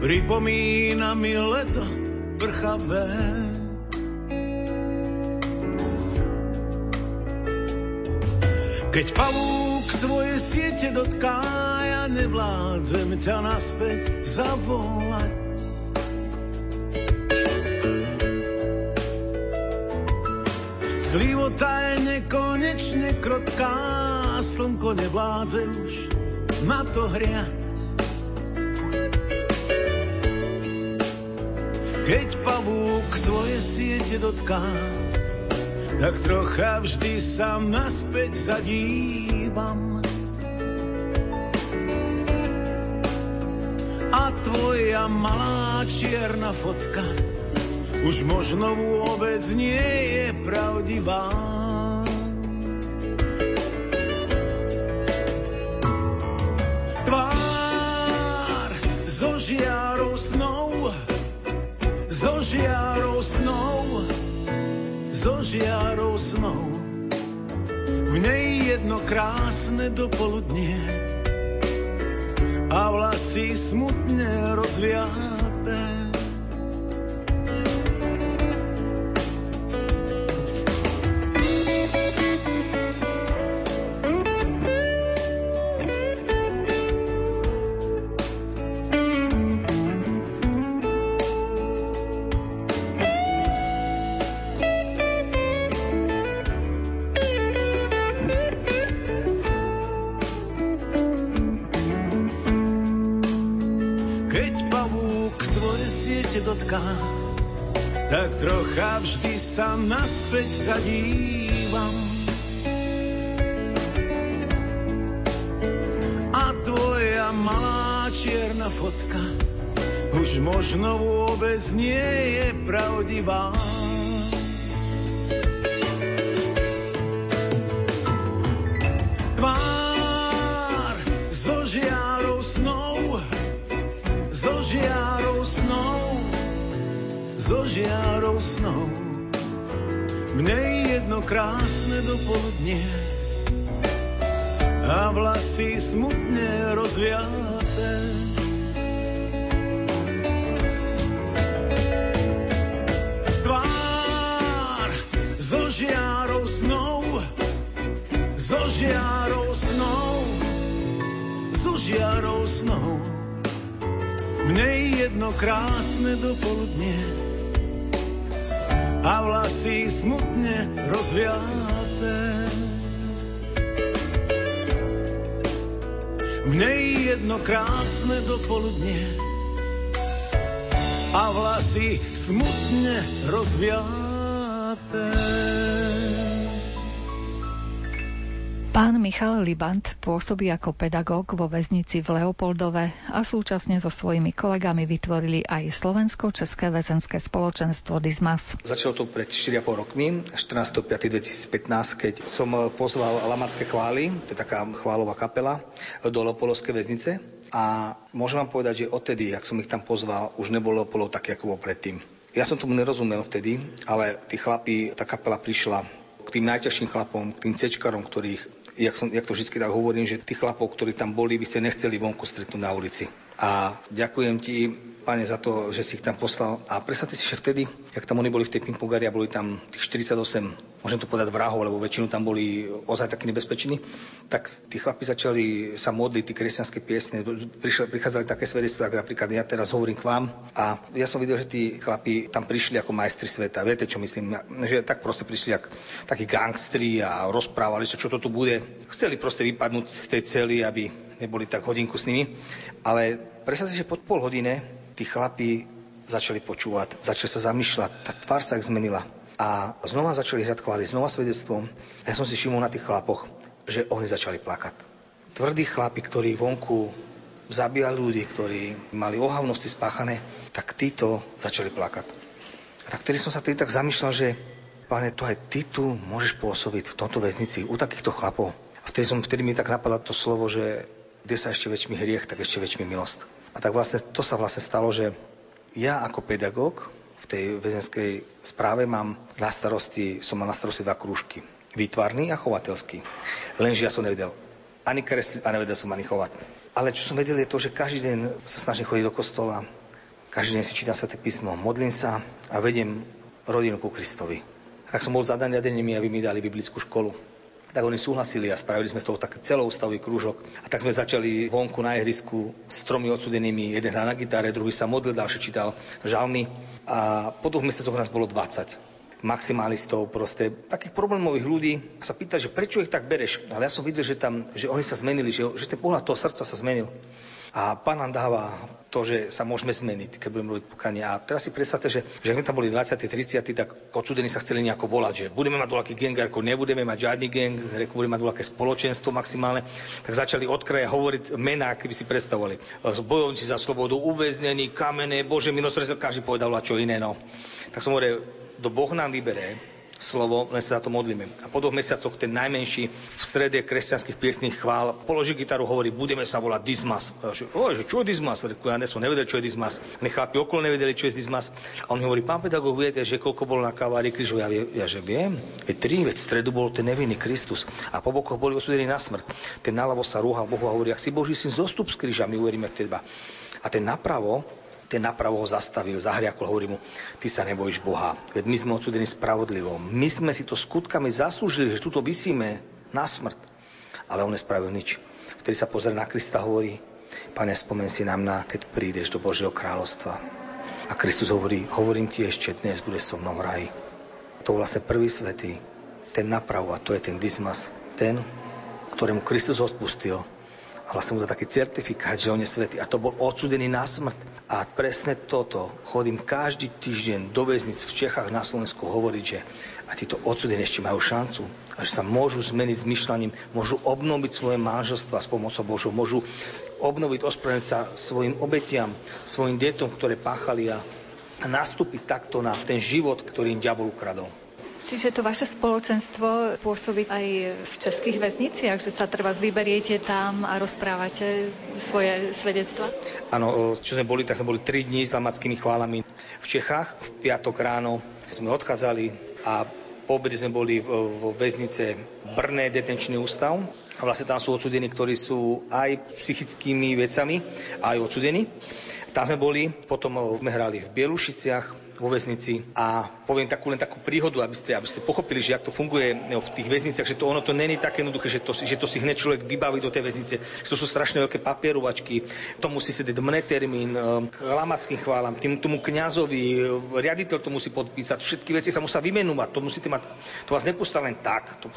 pripomína mi leto prchavé. Keď pavúk svoje siete dotká, ja nevládzem ťa naspäť zavolať. Slivota je nekonečne krotká, slnko nevládze už na to hriať. Keď pavúk svoje siete dotká, tak trocha vždy sa naspäť zadívam. A tvoja malá čierna fotka už možno vôbec nie je pravdivá. Tvár zo žiarou snou, zo žiarou snou. V nej jedno krásne dopoludnie a vlasy smutne rozviaté. Tak trocha vždy sa naspäť zadívam. A tvoja malá čierna fotka už možno vôbec nie je pravdivá. Tvár zo žiarou snou, zo žiarou snou. V nej jedno krásne dopoludnie a vlasy smutne rozviaté. Tvár zo žiarou snou, zo žiarou snou. V nej jedno krásne dopoludnie a vlasy smutne rozviaté. V nej jedno krásne dopoludnie a vlasy smutne rozviaté. Pán Michal Libant pôsobí ako pedagóg vo väznici v Leopoldove a súčasne so svojimi kolegami vytvorili aj Slovensko-české väzenské spoločenstvo Dizmas. Začalo to pred 4,5 rokmi, 14.5.2015, keď som pozval Lamacké chvály, to je taká chválová kapela, do Leopoldovskej väznice. A môžem vám povedať, že odtedy, ak som ich tam pozval, už nebol Leopoldov taký, ako bol predtým. Ja som tomu nerozumel vtedy, ale tí chlapi, tá kapela prišla k tým najťažším chlapom, k tým cečkarom, ktorých Jak to vždy tak hovorím, že tých chlapov, ktorí tam boli, by ste nechceli vonku stretnúť na ulici. A ďakujem ti, pane, za to, že si ich tam poslal. A predstavte si, že vtedy, jak tam oni boli v tej pingpongári a boli tam tých 48, môžem to povedať, vrahov, lebo väčšinu tam boli ozaj takí nebezpeční, tak tí chlapi začali sa modliť, tí kresťanské piesne, prichádzali také svedectvá, ako napríklad ja teraz hovorím k vám. A ja som videl, že tí chlapi tam prišli ako majstri sveta. Viete, čo myslím? Že tak proste prišli ako takí gangstri a rozprávali sa, čo to tu bude. Chceli proste vypadnúť z tej cely, aby neboli tak hodinku s nimi. Ale predstavte si, že po pol hodine tí chlapi začali počúvať, začali sa zamýšľať, tá tvár sa ich zmenila. A znova začali hrať chvály, znova svedectvom. A ja som si všimol na tých chlapoch, že oni začali plakať. Tvrdí chlapi, ktorí vonku zabíjali ľudí, ktorí mali ohavnosti spáchané, tak títo začali plakať. A tak tedy som sa tedy tak zamýšľal, že Pane, to aj ty tu môžeš pôsobiť v tomto väznici u takýchto chlapov. A vtedy mi tak napadlo to slovo, že kde sa ešte väčší hriech, tak ešte väčší milosť. A tak vlastne to sa vlastne stalo, že ja ako pedagóg v tej väzenskej správe som mal na starosti dva krúžky. Výtvarný a chovateľský. Lenže ja som nevedel ani kresliť a nevedel som ani chovať. Ale čo som vedel je to, že každý deň sa snažím chodiť do kostola, každý deň si čítam Sväté písmo, modlím sa a vediem rodinu ku Kristovi. Tak som bol zadaný, aby mi dali biblickú školu. Tak oni súhlasili a spravili sme z toho taký celoústavový krúžok. A tak sme začali vonku na ihrisku s tromi odsudenými. Jeden hral na gitare, druhý sa modlil, ďalší čítal žalmy. A po 2 mesiacoch nás bolo 20 maximalistov, proste takých problémových ľudí. Sa pýta, že prečo ich tak bereš? Ale ja som videl, že oni sa zmenili, že ten pohľad toho srdca sa zmenil. A Pán nám dáva to, že sa môžeme zmeniť, keď budeme robiť púkanie. A teraz si predstavte, že ak my tam boli 20, 30, tak odsudení sa chceli nejako volať, že budeme mať doľaký gang, ako nebudeme mať žiadny gang, budeme mať doľaké spoločenstvo maximálne. Tak začali od kraja hovoriť mená, keby si predstavovali. Bojovníci za slobodu, uväznení, kamenné, bože milosrdenstvo, každý povedal čo iné, no. Tak som hovoril, do Boh nám vyberie slovo, len sa za to modlíme. A po 2 mesiacoch ten najmenší v strede kresťanských piesných chvál položí gitaru, hovorí, budeme sa volať Dizmas. A ja, že čo je Dizmas? Ja som nevedel, čo je Dizmas. Ani chlapi okolo nevedeli, čo je Dizmas. A on hovorí, pán pedagóg, viete, že koľko bolo na Kalvárii krížu? Ja že viem. Veď v stredu bol ten nevinný Kristus. A po bokoch boli osúdení na smrť. Ten naľavo sa rúhal Bohu a hovorí, ak si Boží syn zostup z kríža, my uveríme v teba. A ten napravo ho zastavil, zahriakol, hovorí mu, ty sa nebojíš Boha, veď my sme odsúdení spravodlivo. My sme si to skutkami zaslúžili, že tuto visíme na smrť. Ale on nespravil nič. Vtedy sa pozrie na Krista, hovorí, Pane, spomen si na mňa, keď prídeš do Božieho kráľovstva. A Kristus hovorí, hovorím ti ešte, dnes budeš so mnou v raji. To vlastne prvý svätý, ten napravo, a to je ten Dizmas, ten, ktorému Kristus odpustil. A vlastne mu dá taký certifikát, že on je svätý. A to bol odsúdený na smrť. A presne toto chodím každý týždeň do väznic v Čechách, na Slovensku hovoriť, že a títo odsúdení ešte majú šancu. A že sa môžu zmeniť zmyšľaním, môžu obnoviť svoje manželstva s pomocou Božou, môžu obnoviť, ospravedlniť sa svojim obetiam, svojim detom, ktoré páchali a nastúpiť takto na ten život, ktorý im diabol ukradol. Čiže to vaše spoločenstvo pôsobí aj v českých väzniciach, že sa treba vyberiete tam a rozprávate svoje svedectva? Áno, čo sme boli, tak sme boli 3 dní s lamackými chválami v Čechách. V piatok ráno sme odkázali a po obede sme boli vo väznice Brne, detenčný ústav. A vlastne tam sú odsúdení, ktorí sú aj psychickými vecami, aj odsúdení. Tam sme boli, potom sme hrali v Bielušiciach, vo väznici a poviem len takú príhodu, aby ste pochopili, že jak to funguje v tých väzniciach, že to ono to není také jednoduché, že to si hneď človek vybaví do tej väznice, že to sú strašne veľké papierovačky, to musí sedieť mne termín, k lamackým chválam, tomu kňazovi, riaditeľ to musí podpísať, všetky veci sa musia vymenovať, to musíte mať, to vás nepustá len tak, to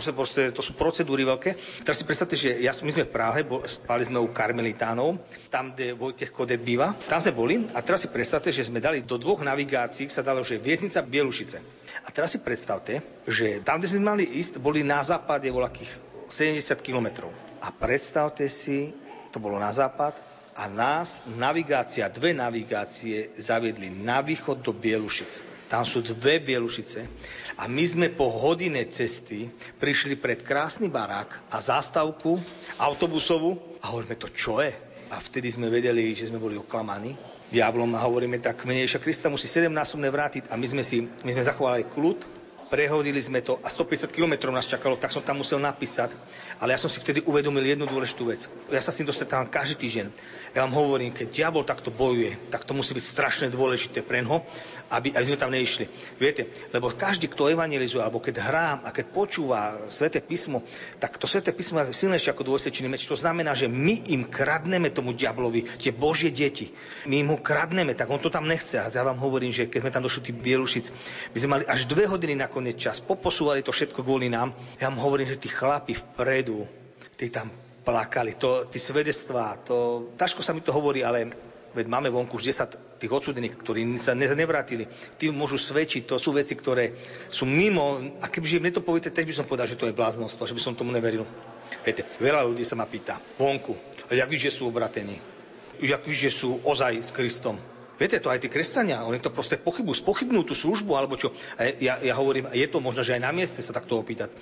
sú procedúry veľké. Teraz si predstavte, že my sme v Prahe, spali sme u karmelitánov, tam, kde Vojtech Kodet býva, tam sme boli a teraz si predstavte, že sme dali do 2 navigácií sa dalo, že väznica Bielušice. A teraz si predstavte, že tam, kde sme mali ísť, boli na západe voľakých 70 kilometrov. A predstavte si, to bolo na západ a nás dve navigácie zaviedli na východ do Bielušic. Tam sú 2 Bielušice a my sme po hodine cesty prišli pred krásny barák a zástavku autobusovú a hovoríme to, čo je? A vtedy sme vedeli, že sme boli oklamaní diablom a hovoríme tak, menejšia Krista musí 7-násobne vrátiť a my sme zachovali kľud, prehodili sme to a 150 km nás čakalo, tak som tam musel napísať, ale ja som si vtedy uvedomil jednu dôležitú vec. Ja sa s tým dostávam každý týždeň. Ja vám hovorím, keď diabol takto bojuje, tak to musí byť strašne dôležité pre neho, aby sme tam neišli. Viete, lebo každý, kto evangelizuje, alebo keď hrá a keď počúva Sväté písmo, tak to Sväté písmo je silnejšie ako dvojsečný meč. To znamená, že my im kradneme tomu diablovi tie Božie deti. My im ho kradneme, tak on to tam nechce. A ja vám hovorím, že keď sme tam došli do Bielušic, my sme mali až 2 hodiny na čas. Poposúvali to všetko kvôli nám. Ja vám hovorím, že tí chlapi vpredu, tí tam plakali, tí svedectvá, to... Ťažko sa mi to hovorí, ale veď máme vonku už 10 tých odsúdených, ktorí sa nevrátili. Tí môžu svedčiť, to sú veci, ktoré sú mimo. A kebyže mne to poviete, teď by som povedal, že to je bláznostvo, že by som tomu neveril. Viete, veľa ľudí sa ma pýta vonku, jak víš, že sú obratení? Jak víš, že sú ozaj s Kristom? Viete, to aj tí kresťania, oni to proste spochybnú tú službu, alebo čo. Ja hovorím, je to možno, že aj na mieste sa takto opýtať.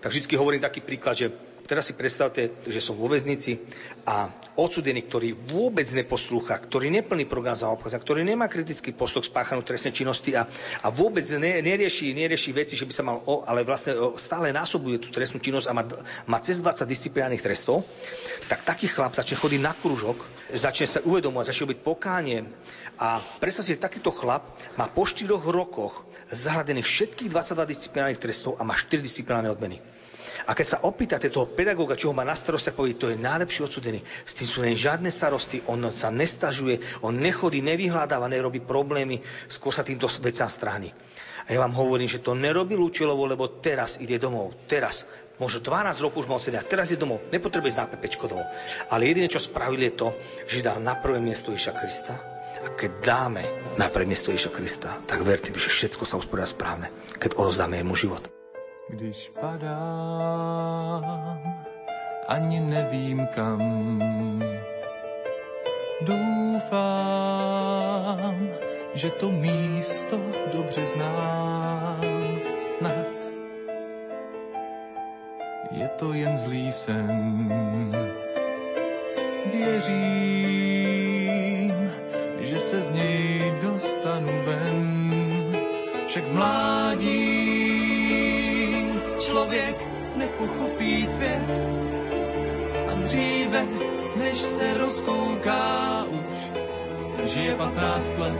Tak vždycky hovorím taký príklad, že teraz si predstavte, že som vo väznici a odsudený, ktorý vôbec neposlúcha, ktorý neplní program zaobchádzania, ktorý nemá kritický postup k spáchanú trestnej činnosti a vôbec nerieši veci, že by sa mal, ale vlastne stále násobuje tú trestnú činnosť a má cez 20 disciplinárnych trestov, tak taký chlap začne chodiť na kružok, začne sa uvedomovať, začne robiť pokánie. A predstavte, že takýto chlap má po 4 rokoch zahradených všetkých 22 disciplinárnych trestov a má 4 disciplinárne odmeny. A keď sa opýtate toho pedagóga, čo ho má na starosti, povie, to je najlepší odsudený. S tým sú nie žiadne starosti, on sa nestažuje, on nechodí, nevyhľadáva, nerobí problémy, skôr sa týmto vecám stráni. A ja vám hovorím, že to nerobil účelovo, lebo teraz ide domov, teraz. Možno 12 rokov už mal odsedia, teraz je domov, nepotrebuje ísť na pepečko domov. Ale jediné, čo spravili, je to, že dal na prvé miesto Ježiša Krista. A keď dáme na prvé miesto Ježiša Krista, tak verte mi, že všetko sa usporiada správne, keď odovzdáme jemu život. Když padám, ani nevím kam, doufám, že to místo dobře znám snad. Je to jen zlý sen, věřím, že se z něj dostanu ven, však v mládí člověk nepochopí svět a dříve, než se rozkouká už, žije 15 let.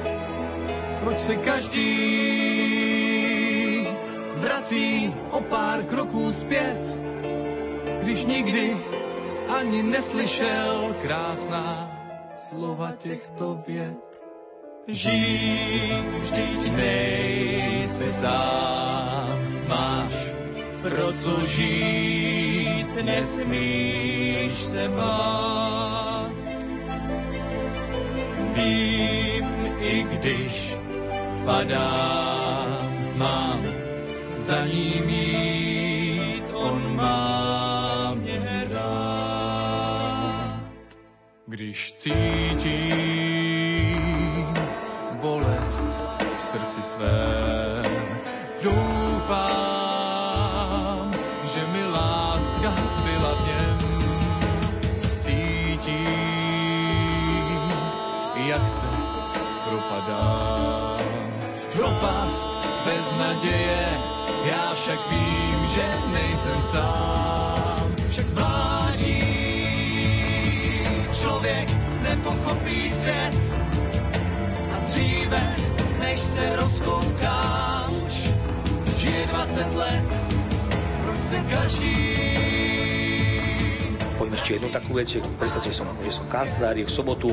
Proč se každý vrací o pár kroků zpět, když nikdy ani neslyšel krásná slova těchto vět. Žij, vždyť nejsi sám, máš pro co žít, nesmíš se bát. Vím, i když padám, mám za ním jít, on má mě rád. Když cítím bolest v srdci svém, doufám, že mi láska zbyla v něm. Cítím, jak se propadám v propast bez naděje, já však vím, že nejsem sám. Však mládí člověk nepochopí svět a dříve, než se rozkouká už, žije 20 let. Poviem ešte jednu takú vec, že predstavte, že som v kancelárii v sobotu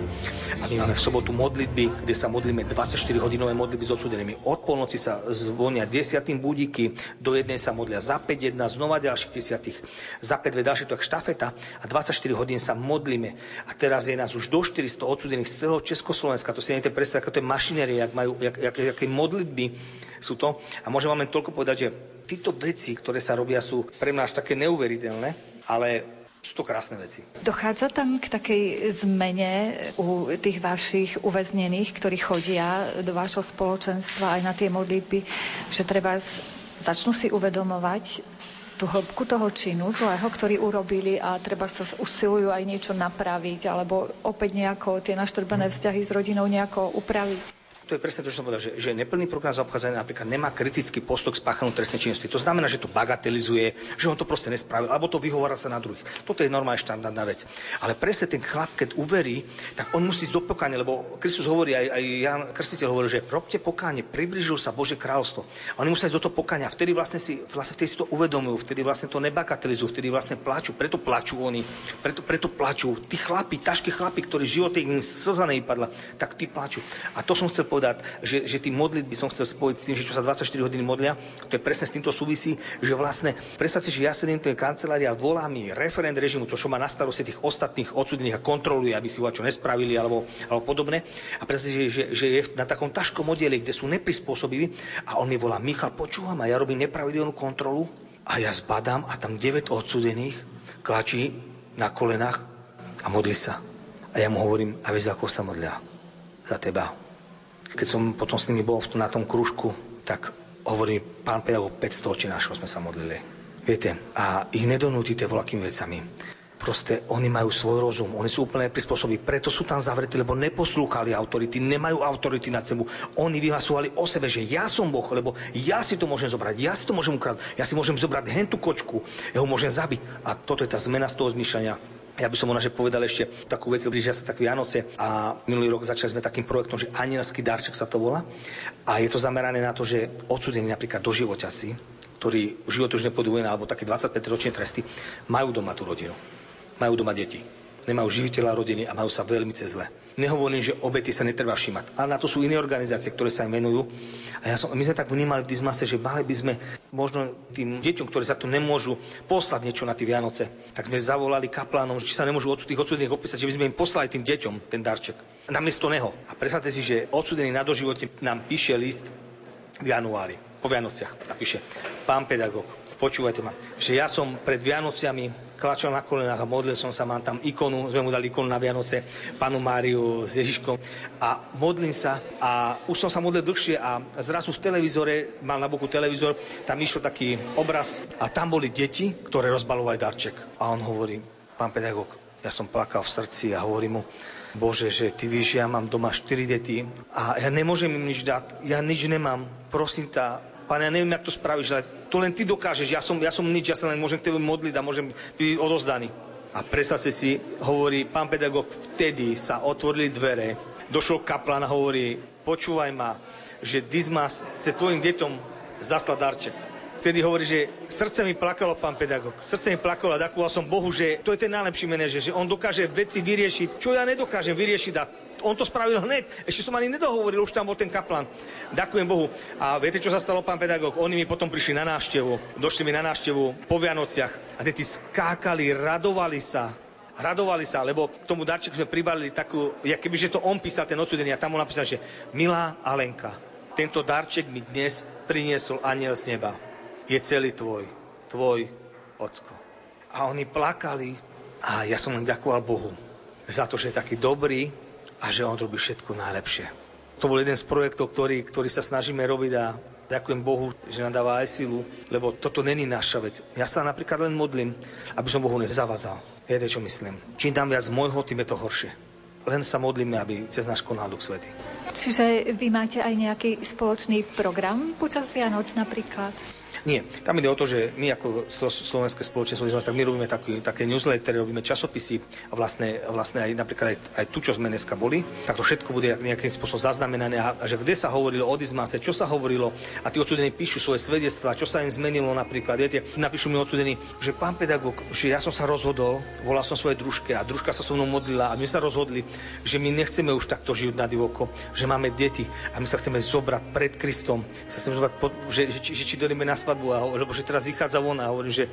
a my máme v sobotu modlitby, kde sa modlíme 24-hodinové modlitby s odsudenými. Od polnoci sa zvonia 10 budíky, do 1 sa modlia za 5, 1, znova ďalších 10, za 5, 2 ďalších, to je štafeta a 24 hodín sa modlíme. A teraz je nás už do 400 odsudených z celého Československa. To si neviete predstaviť, aké to je mašinérie, aké modlitby sú to. A môžem vám len toľko povedať, že títo veci, ktoré sa robia, sú pre mňa až také neuveriteľné, ale sú to krásne veci. Dochádza tam k takej zmene u tých vašich uväznených, ktorí chodia do vášho spoločenstva aj na tie modlitby, že treba začnú si uvedomovať tú hĺbku toho činu zlého, ktorý urobili a treba sa usilujú aj niečo napraviť alebo opäť nejako tie naštrbené vzťahy s rodinou nejako upraviť. To je presne to, čo som povedal, že neplný program za obchádzanie napríklad nemá kritický postoj k spáchanej trestnej činnosti. To znamená, že to bagatelizuje, že on to proste nespravil, alebo to vyhovára sa na druhých. Toto je normálne štandardná vec. Ale presne ten chlap, keď uverí, tak on musí ísť do pokáne, lebo Kristus hovorí, aj Ján Krstiteľ hovoril, že robte pokáne, priblížil sa Božie kráľovstvo. A oni musia ísť do toho pokáňa. Vtedy si to uvedomujú, vtedy vlastne to nebagatelizujú, vtedy vlastne plačú, preto plačú oni, preto plačú. Tí chlapi, ťažkí chlapi, ktorí život im slza nevypadla, tak tí plačú. A to som chcel že tí modlitby som chcel spojiť s tým, že čo sa 24 hodín modlia, to je presne s týmto súvisí, že vlastne predstavte si, že ja sedím v tej kancelárii a volá mi referent režimu, čo má na starosti tých ostatných odsudených a kontroluje, aby si čo nespravili alebo podobne. A predstavte si, že je na takom ťažkom oddiele, kde sú neprispôsobiví a on mi volá: Michal, počúvam, a ja robím nepravidelnú kontrolu a ja zbadám a tam 9 odsudených klačí na kolenách a modlí sa. A ja mu hovorím: a vieš, za koho sa modlia? Za teba. Keď som potom s nimi bol na tom kružku, tak hovorí pán pedagóg, 500 očinášov sme sa modlili. Viete, a ich nedonútite voľakými vecami. Proste oni majú svoj rozum, oni sú úplne prispôsobí, preto sú tam zavretí, lebo neposlúchali autority, nemajú autority nad sebou. Oni vyhlasovali o sebe, že ja som Boh, lebo ja si to môžem zobrať, ja si to môžem ukradnúť, ja si môžem zobrať hentú kočku, ja ho môžem zabiť. A toto je tá zmena z toho zmýšľania. Ja by som povedal ešte takú vec, blížia sa tak Vianoce a minulý rok začali sme takým projektom, že anielský darček sa to volá. A je to zamerané na to, že odsúdení napríklad doživoťaci, ktorí životožne podvojné alebo také 25-ročné tresty, majú doma tú rodinu. Majú doma deti. Nemajú živiteľa rodiny a majú sa veľmi zle. Nehovorím, že obety sa netreba všímať, ale na to sú iné organizácie, ktoré sa im venujú. A my sme tak vnímali v Dizmase, že mali by sme možno tým deťom, ktoré sa tu nemôžu poslať niečo na tie Vianoce, tak sme zavolali kaplánom, či sa nemôžu odsúdených opísať, že by sme im poslali tým deťom ten darček. Namiesto neho. A predstavte si, že odsúdený na doživote nám píše list v januári, po Vianociach. A píše: "Pán pedagóg, počúvajte ma, že ja som pred Vianociami klačal na kolenách a modlil som sa, mám tam ikonu, sme mu dali ikonu na Vianoce, Panu Máriu s Ježiškom, a modlím sa a už som sa modlil dlhšie a zrazu v televízore, mal na boku televízor, tam išlo taký obraz a tam boli deti, ktoré rozbalovali darček. A on hovorí: "Pán pedagóg, ja som plakal v srdci a hovorím mu: Bože, že ty víš, ja mám doma 4 deti a ja nemôžem im nič dať, ja nič nemám, prosím ťa, Pane, ja neviem, jak to spravíš, ale to len ty dokážeš. Ja som nič, ja sa len môžem k tebe modliť a môžem byť odozdaný." A predstavte si, hovorí pán pedagóg, vtedy sa otvorili dvere, došol kaplan a hovorí: "Počúvaj ma, že Dizmas chce tvojim detom zaslať darček." Vtedy hovorí, že srdce mi plakalo, pán pedagóg, srdce mi plakalo a ďakoval som Bohu, že to je ten najlepší manažer, že on dokáže veci vyriešiť, čo ja nedokážem vyriešiť, a on to spravil hneď, ešte som ani nedohovoril, už tam bol ten kaplan. Ďakujem Bohu. A viete, čo sa stalo, pán pedagóg? Oni mi potom prišli na návštevu, došli mi na návštevu po Vianociach a deti skákali, radovali sa, lebo k tomu darčeku sme pribalili takú, jak kebyže to on písal, ten odsúdený, a tam bol napísané, že: "Milá Alenka, tento darček mi dnes priniesol anjel z neba. Je celý tvoj ocko." A oni plakali a ja som len ďakoval Bohu za to, že je taký dobrý a že on robí všetko najlepšie. To bol jeden z projektov, ktorý sa snažíme robiť, a ďakujem Bohu, že nám dáva aj silu, lebo toto není naša vec. Ja sa napríklad len modlím, aby som Bohu nezavadzal. Viete, čo myslím? Čím tam viac môjho, tým je to horšie. Len sa modlíme, aby cez náš konal Duch Svätý. Čiže vy máte aj nejaký spoločný program počas Vianoc napríklad? Nie, tam ide o to, že my ako slovenské spoločenstvo, tak my robíme také newslettery, robíme časopisy a vlastne aj napríklad aj tu, čo sme dneska boli, tak to všetko bude nejakým spôsobom zaznamenané, a že kde sa hovorilo o Dizmase, čo sa hovorilo, a tí odsúdení píšu svoje svedectvá, čo sa im zmenilo napríklad. Viete, napíšu mi odsúdení, že pán pedagóg, že ja som sa rozhodol, volal som svojej družke a družka sa so mnou modlila a my sa rozhodli, že my nechceme už takto žiť na divoko, že máme deti a my sa chceme zobrať pred Kristom, sa chceme zobrať, že či dojdeme na svadbu, lebo že teraz vychádza von, a hovorím, že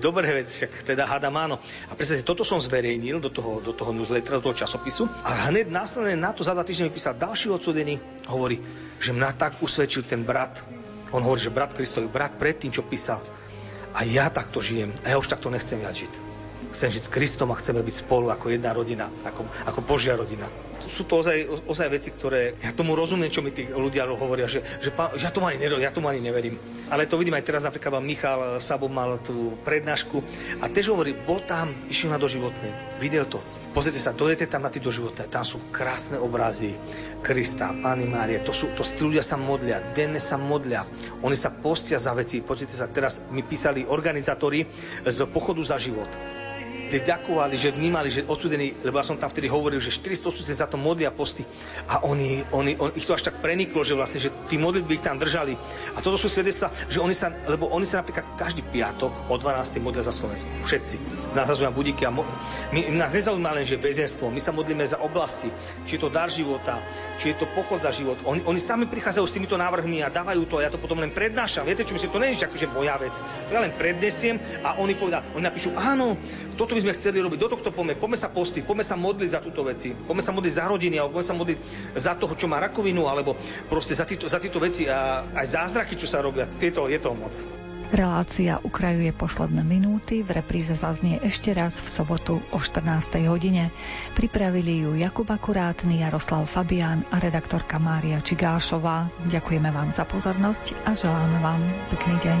dobré vec, však teda hádam áno. A predstavte, toto som zverejnil do toho newslettera, do toho časopisu, a hneď následne na to za 2 týždne mi písal ďalší odsúdený, hovorí, že mňa tak usvedčil ten brat. On hovorí, že brat Kristov, brat predtým, čo písal. A ja takto žijem a ja už takto nechcem viac žiť. Chcem žiť s Kristom a chceme byť spolu ako jedna rodina, ako Božia rodina. Sú to ozaj veci, ktoré... Ja tomu rozumiem, čo mi tí ľudia hovoria, že ja tomu ani nerozumiem, ja tomu ani neverím. Ale to vidím aj teraz, napríklad Michal Sabo mal tú prednášku a tiež hovorí, bol tam, išiel na doživotné, videl to. Pozrite sa, dojdete tam na tie doživotné, tam sú krásne obrazy Krista, Panny Márie, tí ľudia sa modlia, denne sa modlia, oni sa postia za veci. Pozrite sa, teraz mi písali organizátori z Pochodu za život. Tie ďakovali, že vnímali, že odsúdení, lebo ja som tam vtedy hovoril, že 400 odsúdení za to modlia posty, a oni ich to až tak preniklo, že vlastne, že tí modlitby ich tam držali. A toto sú svedectvá, že oni sa napríklad každý piatok o 12:00 modlia za Slovensko. Všetci. Nás zazúvajú budíky a nás nezaujíma len, že väzenstvo. My sa modlíme za oblasti, či je to dar života, či je to pochod za život. Oni sami prichádzajú s týmito návrhmi a dávajú to, a ja to potom len prednášam. Viete, čo myslím, to nie je akože moja vec. Ja len prednesiem a oni povedia, oni napíšu: "Áno, toto by sme chceli robiť, do tohto poďme sa postiť, poďme sa modliť za túto veci, poďme sa modliť za rodiny, alebo poďme sa modliť za toho, čo má rakovinu, alebo proste za tieto veci a aj zázraky, čo sa robia." Je to moc. Relácia ukrajuje posledné minúty, v repríze zaznie ešte raz v sobotu o 14:00. Pripravili ju Jakub Akurátny, Jaroslav Fabián a redaktorka Mária Čigášová. Ďakujeme vám za pozornosť a želáme vám pekný deň.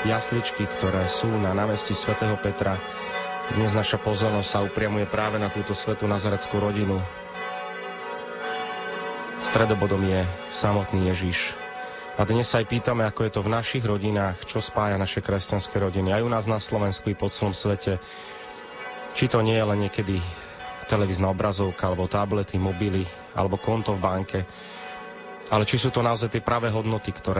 Jasličky, ktoré sú na námestí svätého Petra. Dnes naša pozornosť sa upriamuje práve na túto svätú nazareckú rodinu. Stredobodom je samotný Ježiš. A dnes sa aj pýtame, ako je to v našich rodinách, čo spája naše kresťanské rodiny. Aj u nás na Slovensku i po celom svete. Či to nie je len niekedy televízna obrazovka, alebo tablety, mobily, alebo konto v banke. Ale či sú to naozaj tie práve hodnoty, ktoré